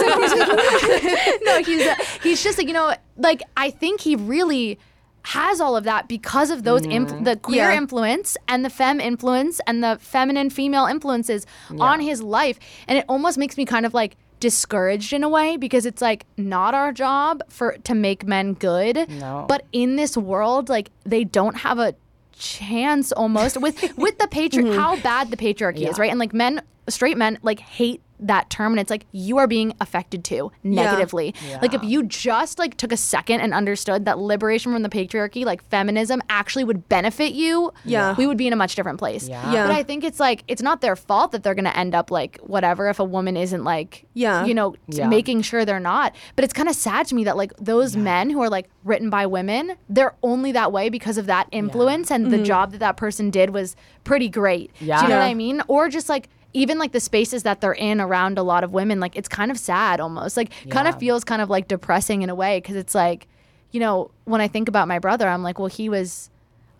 just like, like I think he really has all of that because of those the queer influence and the femme influence and the feminine female influences on his life. And it almost makes me kind of like discouraged in a way because it's like not our job to make men good. No. But in this world, like they don't have a chance almost with the patriarchy, how bad the patriarchy is, right? And like men straight men like hate that term, and it's like you are being affected too negatively. Yeah. Like if you just like took a second and understood that liberation from the patriarchy, like feminism, actually would benefit you, we would be in a much different place. Yeah. But I think it's like it's not their fault that they're gonna end up like whatever if a woman isn't like making sure they're not. But it's kind of sad to me that like those men who are like written by women, they're only that way because of that influence and the job that person did was pretty great. Yeah. Do you know what I mean? Or just like even like the spaces that they're in around a lot of women, like it's kind of sad almost. Like kind of feels kind of like depressing in a way, because it's like, you know, when I think about my brother, I'm like, well, he was,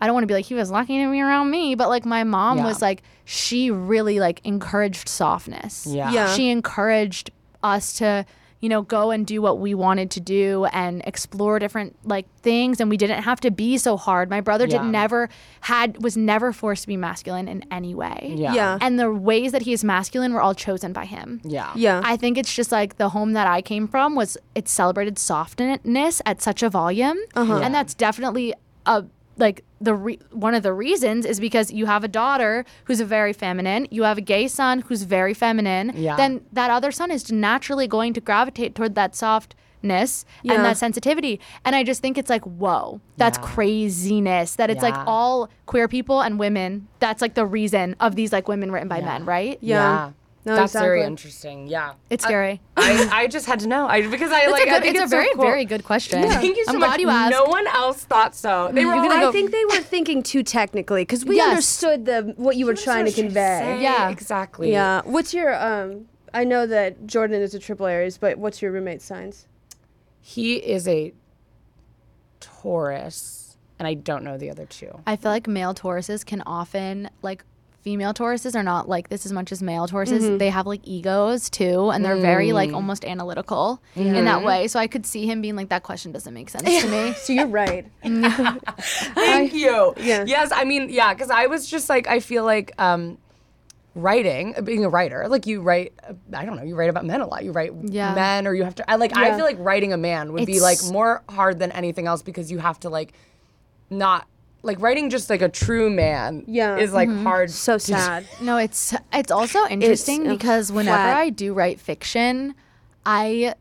I don't want to be like he was lucky to be around me, but like my mom was like, she really like encouraged softness. Yeah. She encouraged us to, you know, go and do what we wanted to do and explore different like things, and we didn't have to be so hard. My brother was never forced to be masculine in any way. Yeah. And the ways that he is masculine were all chosen by him. Yeah. I think it's just like the home that I came from was, it celebrated softness at such a volume. And that's definitely a like one of the reasons is because you have a daughter who's very feminine, you have a gay son who's very feminine, then that other son is naturally going to gravitate toward that softness and that sensitivity. And I just think it's like, whoa, that's craziness that it's like all queer people and women, that's like the reason of these like women written by men, right? Yeah. No, that's exactly. Very interesting. Yeah. It's scary. I just had to know. It's a very, cool. very good question. Yeah. Thank you so much. I'm glad you asked. No one else thought so. They were I think they were thinking too technically, because we understood what you were trying to convey. Yeah. Exactly. Yeah. What's your, I know that Jordan is a triple Aries, but what's your roommate's signs? He is a Taurus, and I don't know the other two. I feel like male Tauruses can often, like, female Tauruses are not like this as much as male Tauruses. Mm-hmm. They have like egos too, and they're very like almost analytical in that way. So I could see him being like, that question doesn't make sense to me. So you're right. Thank you. Yeah. Yes, I mean, because I was just like, I feel like being a writer, like you write, I don't know, you write about men a lot. You write men, or you have to, I feel like writing a man would be like more hard than anything else, because you have to like not, like writing just like a true man is like hard. So sad. No, it's also interesting because whenever I do write fiction, I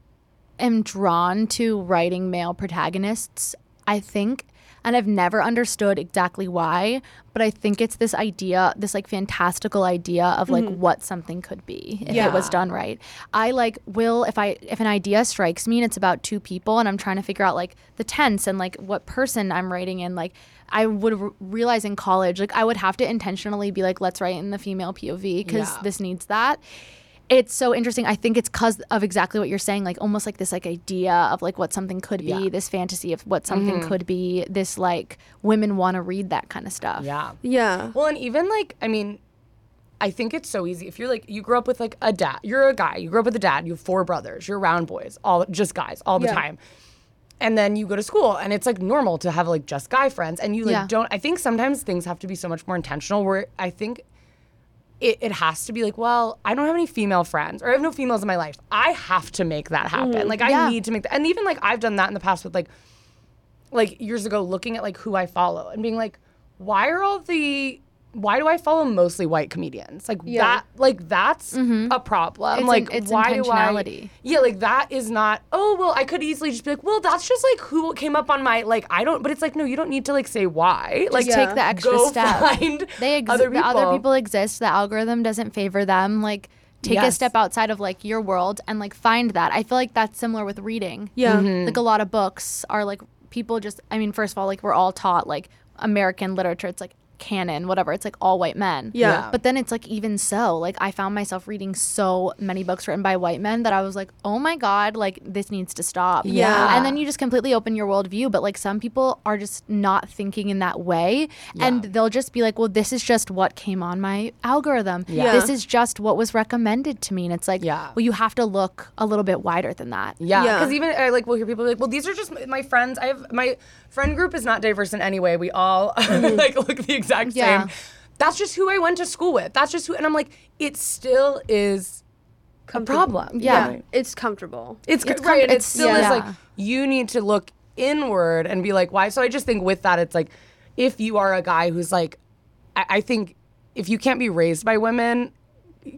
am drawn to writing male protagonists, I think. And I've never understood exactly why, but I think it's this idea, this like fantastical idea of like what something could be if it was done right. I like will, if an idea strikes me and it's about two people and I'm trying to figure out like the tense and like what person I'm writing in, like I would realize in college, like I would have to intentionally be like, let's write in the female POV because this needs that. It's so interesting. I think it's because of exactly what you're saying, like almost like this like idea of like what something could be, this fantasy of what something could be, this like women want to read that kind of stuff. Yeah. Well, and even like, I mean, I think it's so easy. If you're like, you grew up with like a dad, you're a guy, you grew up with a dad, you have four brothers, you're around boys, all just guys all the time. And then you go to school and it's like normal to have like just guy friends, and you like don't, I think sometimes things have to be so much more intentional, where I think it has to be like, well, I don't have any female friends, or I have no females in my life. I have to make that happen. Like I need to make that. And even like I've done that in the past with like years ago, looking at like who I follow and being like, why do I follow mostly white comedians? Like that, like that's a problem. It's like it's why intentionality. Like that is not, oh, well, I could easily just be like, well, that's just like who came up on my, like, I don't, but it's like, no, you don't need to like say why. Like just take the extra step. Find other people. The other people exist. The algorithm doesn't favor them. Like take a step outside of like your world and like find that. I feel like that's similar with reading. Yeah. Mm-hmm. Like a lot of books are like people just, I mean, first of all, like we're all taught like American literature. It's like canon, whatever, it's like all white men. Yeah. But then it's like, even so, like I found myself reading so many books written by white men that I was like, oh my God, like this needs to stop. Yeah. And then you just completely open your worldview. But like some people are just not thinking in that way. Yeah. And they'll just be like, well, this is just what came on my algorithm. Yeah. This is just what was recommended to me. And it's like, well, you have to look a little bit wider than that. Yeah. Because even I like, we'll hear people be like, well, these are just my friends. I have my friend group is not diverse in any way. We all like look the exact same. Yeah. That's just who I went to school with. That's just who, and I'm like, it still is a problem. Yeah. It's comfortable. It's right. And it still is like, you need to look inward and be like, why? So I just think with that, it's like, if you are a guy who's like, I think if you can't be raised by women,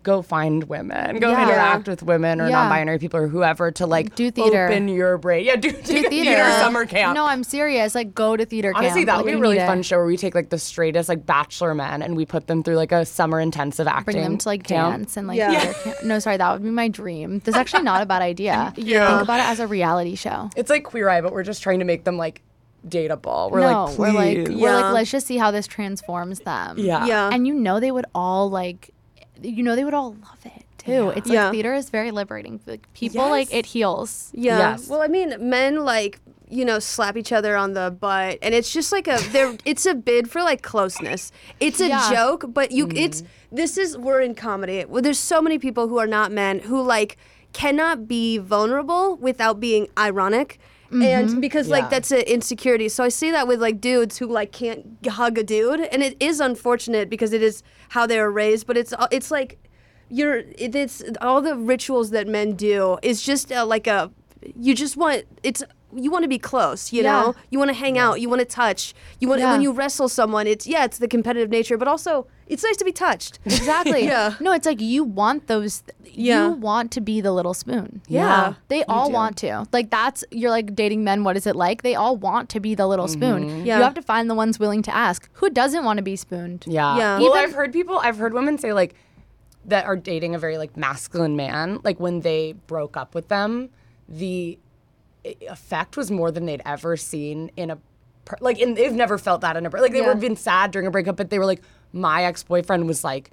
go find women, go interact with women or non-binary people or whoever to like do theater. Open your brain. Yeah, do theater summer camp. No, I'm serious. Like go to theater camp. Honestly, that would be a really fun show where we take like the straightest like bachelor men and we put them through like a summer intensive acting. Bring them to like camp. Dance and like theater camp. No, sorry, that would be my dream. That's actually not a bad idea. Think about it as a reality show. It's like Queer Eye, but we're just trying to make them like dateable. We're like, let's just see how this transforms them. Yeah. And you know they would all like, you know they would all love it too. Yeah. It's like theater is very liberating. Like people like it heals. Yeah. Yes. Well, I mean, men like, you know, slap each other on the butt, and it's just like it's a bid for like closeness. It's a joke, but we're in comedy. Well, there's so many people who are not men who like cannot be vulnerable without being ironic. Mm-hmm. And because like that's an insecurity, so I see that with like dudes who like can't hug a dude, and it is unfortunate because it is how they were raised. But it's like it's all the rituals that men do is just you want to be close, you know, you want to hang out, you want to touch, you want when you wrestle someone, it's the competitive nature, but also it's nice to be touched. Exactly. No, it's like you want those. You want to be the little spoon. Yeah. They all want to. Like you're like dating men, what is it like? They all want to be the little spoon. Yeah. You have to find the ones willing to ask. Who doesn't want to be spooned? Yeah. Well, I've heard women say like, that are dating a very like masculine man, like when they broke up with them, the effect was more than they'd ever seen in a, like in, they've never felt that in a, like they were been sad during a breakup, but they were like, my ex-boyfriend was like,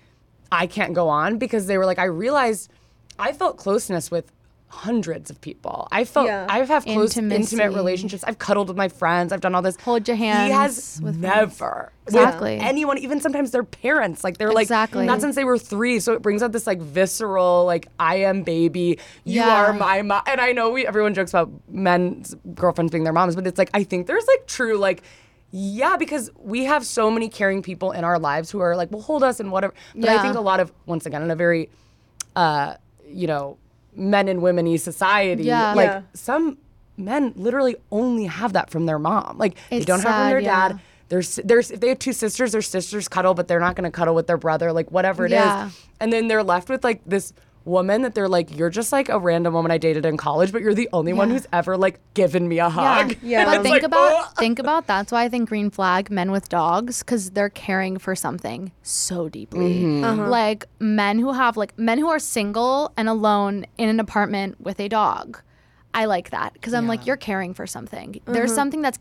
I can't go on, because they were like, I realized I felt closeness with hundreds of people. I've had close, intimate relationships. I've cuddled with my friends. I've done all this. Hold your hands. He has with never. With anyone, even sometimes their parents. Like they're like, not since they were 3. So it brings out this like visceral, like I am baby. You are my mom. And I know everyone jokes about men's girlfriends being their moms, but it's like, I think there's like true like, yeah, because we have so many caring people in our lives who are like, well, hold us and whatever. But I think a lot of, once again, in a very, you know, men and women-y society, some men literally only have that from their mom. Like, it's they don't have it from their dad. If they have 2 sisters, their sisters cuddle, but they're not going to cuddle with their brother, like, whatever it is. And then they're left with, like, this woman that they're like, you're just like a random woman I dated in college, but you're the only one who's ever like given me a hug. Yeah. But think about that's why I think green flag men with dogs, because they're caring for something so deeply. Mm-hmm. Uh-huh. Like men who are single and alone in an apartment with a dog, I like that, because I'm like, you're caring for something. Mm-hmm. There's something that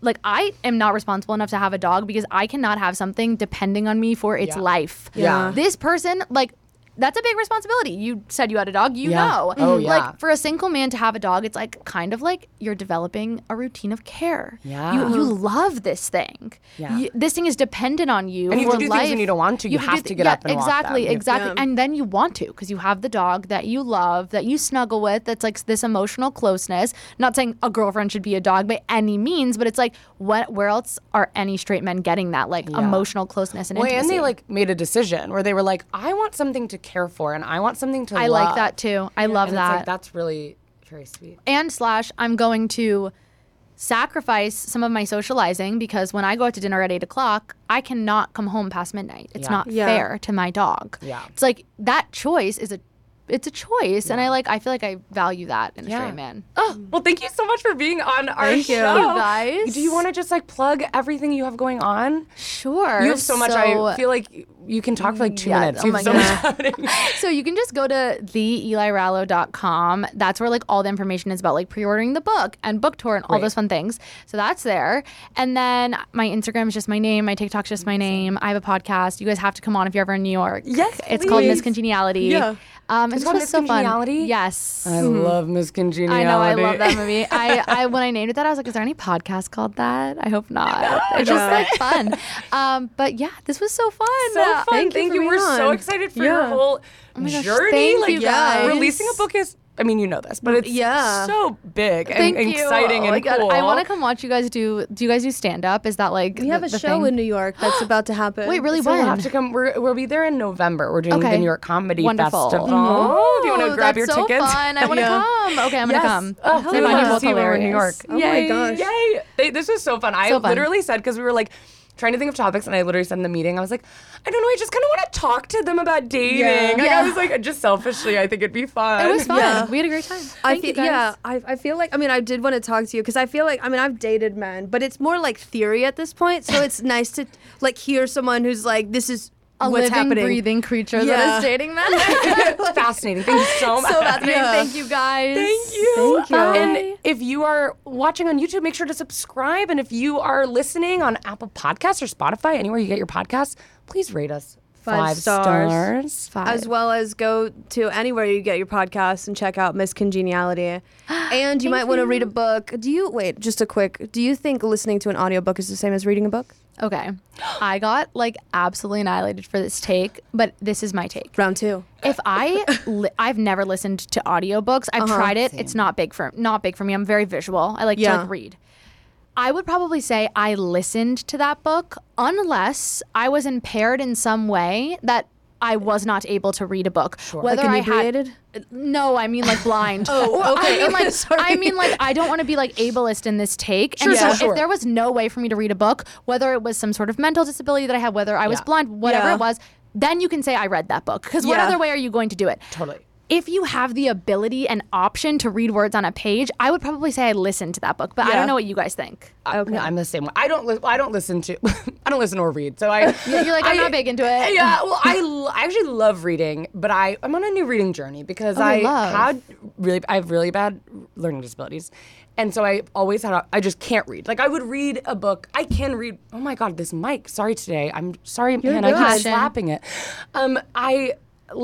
like I am not responsible enough to have a dog, because I cannot have something depending on me for its life. Yeah. This person like. That's a big responsibility. You said you had a dog, you know. Oh, yeah. Like, for a single man to have a dog, it's like kind of like you're developing a routine of care. Yeah. You love this thing. Yeah. This thing is dependent on you. And you have to do things when you don't want to. You have to get up and walk them. Exactly. And then you want to, because you have the dog that you love, that you snuggle with, that's like this emotional closeness. Not saying a girlfriend should be a dog by any means, but it's like, where else are any straight men getting that like emotional closeness and intimacy? And they like made a decision where they were like, I want something to care for, and I want something to love. I like that too. I love that. It's like, that's really very sweet. And / I'm going to sacrifice some of my socializing, because when I go out to dinner at 8:00, I cannot come home past midnight. It's not fair to my dog. Yeah. It's like that choice is it's a choice, and I feel like I value that in a straight man. Oh, well, thank you so much for being on our show, guys. Do you want to just like plug everything you have going on? Sure. You have so much. I feel like you can talk for like 2 minutes. Oh my God. So you can just go to theelirallo.com. That's where like all the information is about like pre-ordering the book and book tour and all those fun things. So that's there. And then my Instagram is just my name. My TikTok's just my name. I have a podcast. You guys have to come on if you're ever in New York. Yes, it's called Miss Congeniality. Yeah. It's called Miss Congeniality? So yes. I love Miss Congeniality. I know, I love that movie. I when I named it that, I was like, is there any podcast called that? I hope not. No, it's just like fun. But yeah, this was so fun. Thank you. We're so excited for your whole journey. Thank you guys. Releasing a book is, I mean, you know this, but it's so big and exciting and cool. I want to come watch you guys do you guys do stand-up? Is that like We have a show in New York that's about to happen. Wait, really? So when? We'll have to come. We'll be there in November. We're doing the New York Comedy Festival. Oh, do you want to grab your tickets? That's so fun. I want to come. Okay, I'm going to come. Oh, I love to see you in New York. Oh my gosh. Yay. This was so fun. I literally said, because we were like, trying to think of topics, and I literally said in the meeting, I was like, I don't know, I just kind of want to talk to them about dating. Yeah. Like, yeah. I was like, just selfishly, I think it'd be fun. It was fun. Yeah. We had a great time. Thank you guys. Yeah, I feel like, I mean, I did want to talk to you, because I feel like, I mean, I've dated men, but it's more like theory at this point, so it's nice to, like, hear someone who's like, this is what's happening. Breathing creature that is dating men. Fascinating. Thank you so much. So fascinating. Yeah. Thank you, guys. Thank you. And if you are watching on YouTube, make sure to subscribe. And if you are listening on Apple Podcasts or Spotify, anywhere you get your podcasts, please rate us 5 stars. 5. As well as go to anywhere you get your podcasts and check out Miss Congeniality. And you might want to read a book. Do you think listening to an audiobook is the same as reading a book? Okay. I got like absolutely annihilated for this take, but this is my take. Round 2. If I've never listened to audiobooks. I've tried it. Same. It's not big for me. I'm very visual. I like to like, read. I would probably say I listened to that book unless I was impaired in some way that I was not able to read a book. Sure. Whether like inebriated? No, I mean like blind. Okay. I mean like I don't want to be like ableist in this take. Sure, and so if there was no way for me to read a book, whether it was some sort of mental disability that I had, whether I was blind, whatever it was, then you can say I read that book. Because what other way are you going to do it? Totally. If you have the ability and option to read words on a page, I would probably say I listened to that book, but I don't know what you guys think. Okay. I'm the same way. I don't listen or read. So I you're like I'm not big into it. Yeah, well I actually love reading, but I'm on a new reading journey because I have really bad learning disabilities. And so I always I just can't read. Like I would read a book. I can read. Oh my God, this mic. Sorry today. I'm sorry, man. I keep slapping it. I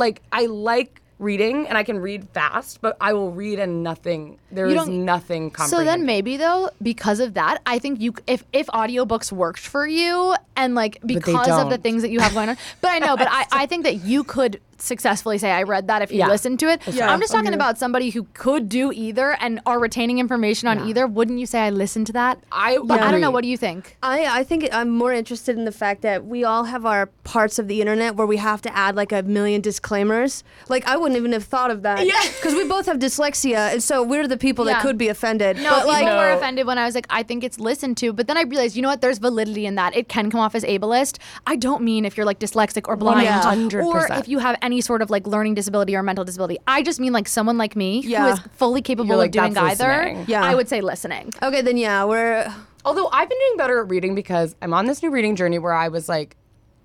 like reading, and I can read fast, but I will read and nothing comprehensive. So then maybe though, because of that, I think you if audiobooks worked for you and like because of the things that you have going on. I think that you could successfully say I read that if you listened to it. Yeah. I'm just talking about somebody who could do either and are retaining information on either. Wouldn't you say I listened to that? I don't know. What do you think? I think I'm more interested in the fact that we all have our parts of the internet where we have to add like a million disclaimers. Like I wouldn't even have thought of that. Yeah. Because we both have dyslexia and so we're the people that could be offended. No, but people were offended when I was like I think it's listened to, but then I realized, you know what, there's validity in that. It can come off as ableist. I don't mean if you're like dyslexic or blind 100%. Or if you have any sort of like learning disability or mental disability. I just mean like someone like me who is fully capable of doing either. Yeah. I would say listening. Okay, then we're... Although I've been doing better at reading because I'm on this new reading journey where I was like,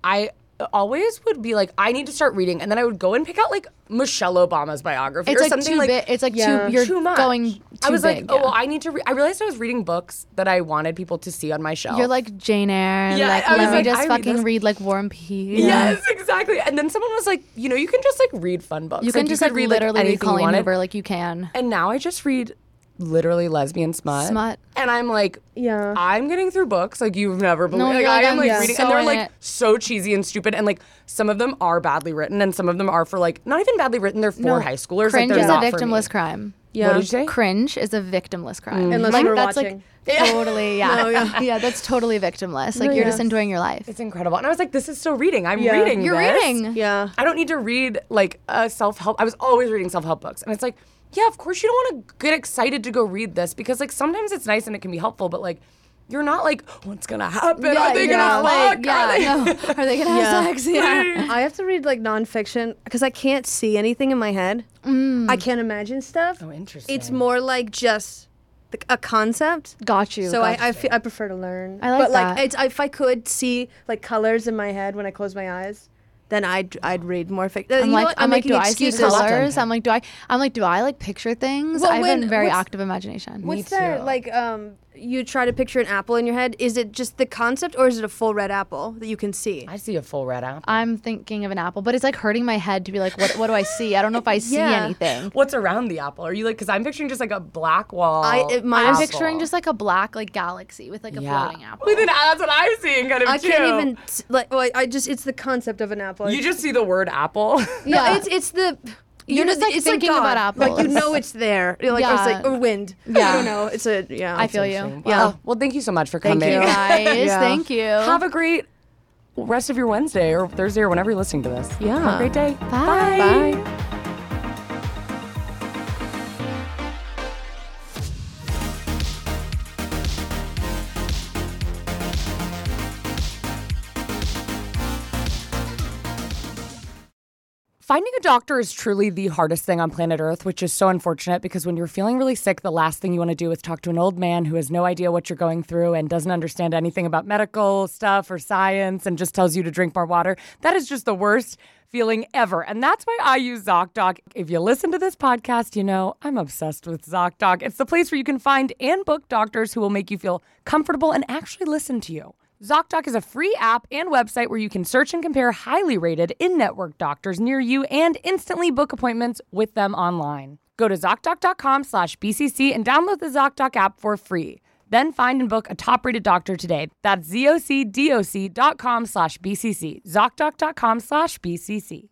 I always would be like, I need to start reading. And then I would go and pick out like Michelle Obama's biography or something like... It's like too much. I was like, I need to read. I realized I was reading books that I wanted people to see on my shelf. You're like Jane Eyre. Yeah, like, let me read like War and Peace. Yes, exactly. And then someone was like, you know, you can just like read fun books. You can just read literally anything Colleen Hoover, like you can. And now I just read literally lesbian smut. And I'm like, I'm getting through books like you've never believed. I'm reading, and they're like so cheesy and stupid, and like some of them are badly written, and some of them are for like not even badly written. They're for high schoolers. Cringe like, is not a victimless crime. Yeah. What did you say? Cringe is a victimless crime. Unless like, that's watching. Like totally, yeah, that's totally victimless. Like you're just enjoying your life. It's incredible. And I was like, this is still reading. I'm reading. You're this. Reading. Yeah. I don't need to read like self-help. I was always reading self-help books, and it's like, yeah, of course you don't want to get excited to go read this because like sometimes it's nice and it can be helpful, but like you're not like what's gonna happen? Are they gonna fuck? Are they gonna have sex? Yeah. I have to read like nonfiction because I can't see anything in my head. Mm. I can't imagine stuff. Oh, interesting. It's more like just a concept. Got you. So gotcha. I prefer to learn. I like that. But like if I could see like colors in my head when I close my eyes, then I'd read more fiction. Do I like picture things? Well, I have a very active imagination. What's that like? You try to picture an apple in your head. Is it just the concept, or is it a full red apple that you can see? I see a full red apple. I'm thinking of an apple, but it's like hurting my head to be like, what do I see? I don't know if I see anything. What's around the apple? Are you like? Because I'm picturing just like a black wall. I'm picturing just like a black like galaxy with like a floating apple. Well, then that's what I'm seeing kind of. I can't even like. Well, I just it's the concept of an apple. You just see the word apple. Yeah, no, it's the. You're just like thinking about apples. Like, you know it's there. You're like, it's like, or wind. Yeah. I don't know. It's a, yeah. I feel you. Yeah. Oh, well, thank you so much for coming. Thank you, guys. Yeah. Thank you. Have a great rest of your Wednesday or Thursday or whenever you're listening to this. Yeah. Have a great day. Bye. Bye. Bye. Finding a doctor is truly the hardest thing on planet Earth, which is so unfortunate because when you're feeling really sick, the last thing you want to do is talk to an old man who has no idea what you're going through and doesn't understand anything about medical stuff or science and just tells you to drink more water. That is just the worst feeling ever. And that's why I use ZocDoc. If you listen to this podcast, you know I'm obsessed with ZocDoc. It's the place where you can find and book doctors who will make you feel comfortable and actually listen to you. ZocDoc is a free app and website where you can search and compare highly rated in-network doctors near you and instantly book appointments with them online. Go to ZocDoc.com/BCC and download the ZocDoc app for free. Then find and book a top-rated doctor today. That's ZocDoc.com/BCC. ZocDoc.com/BCC.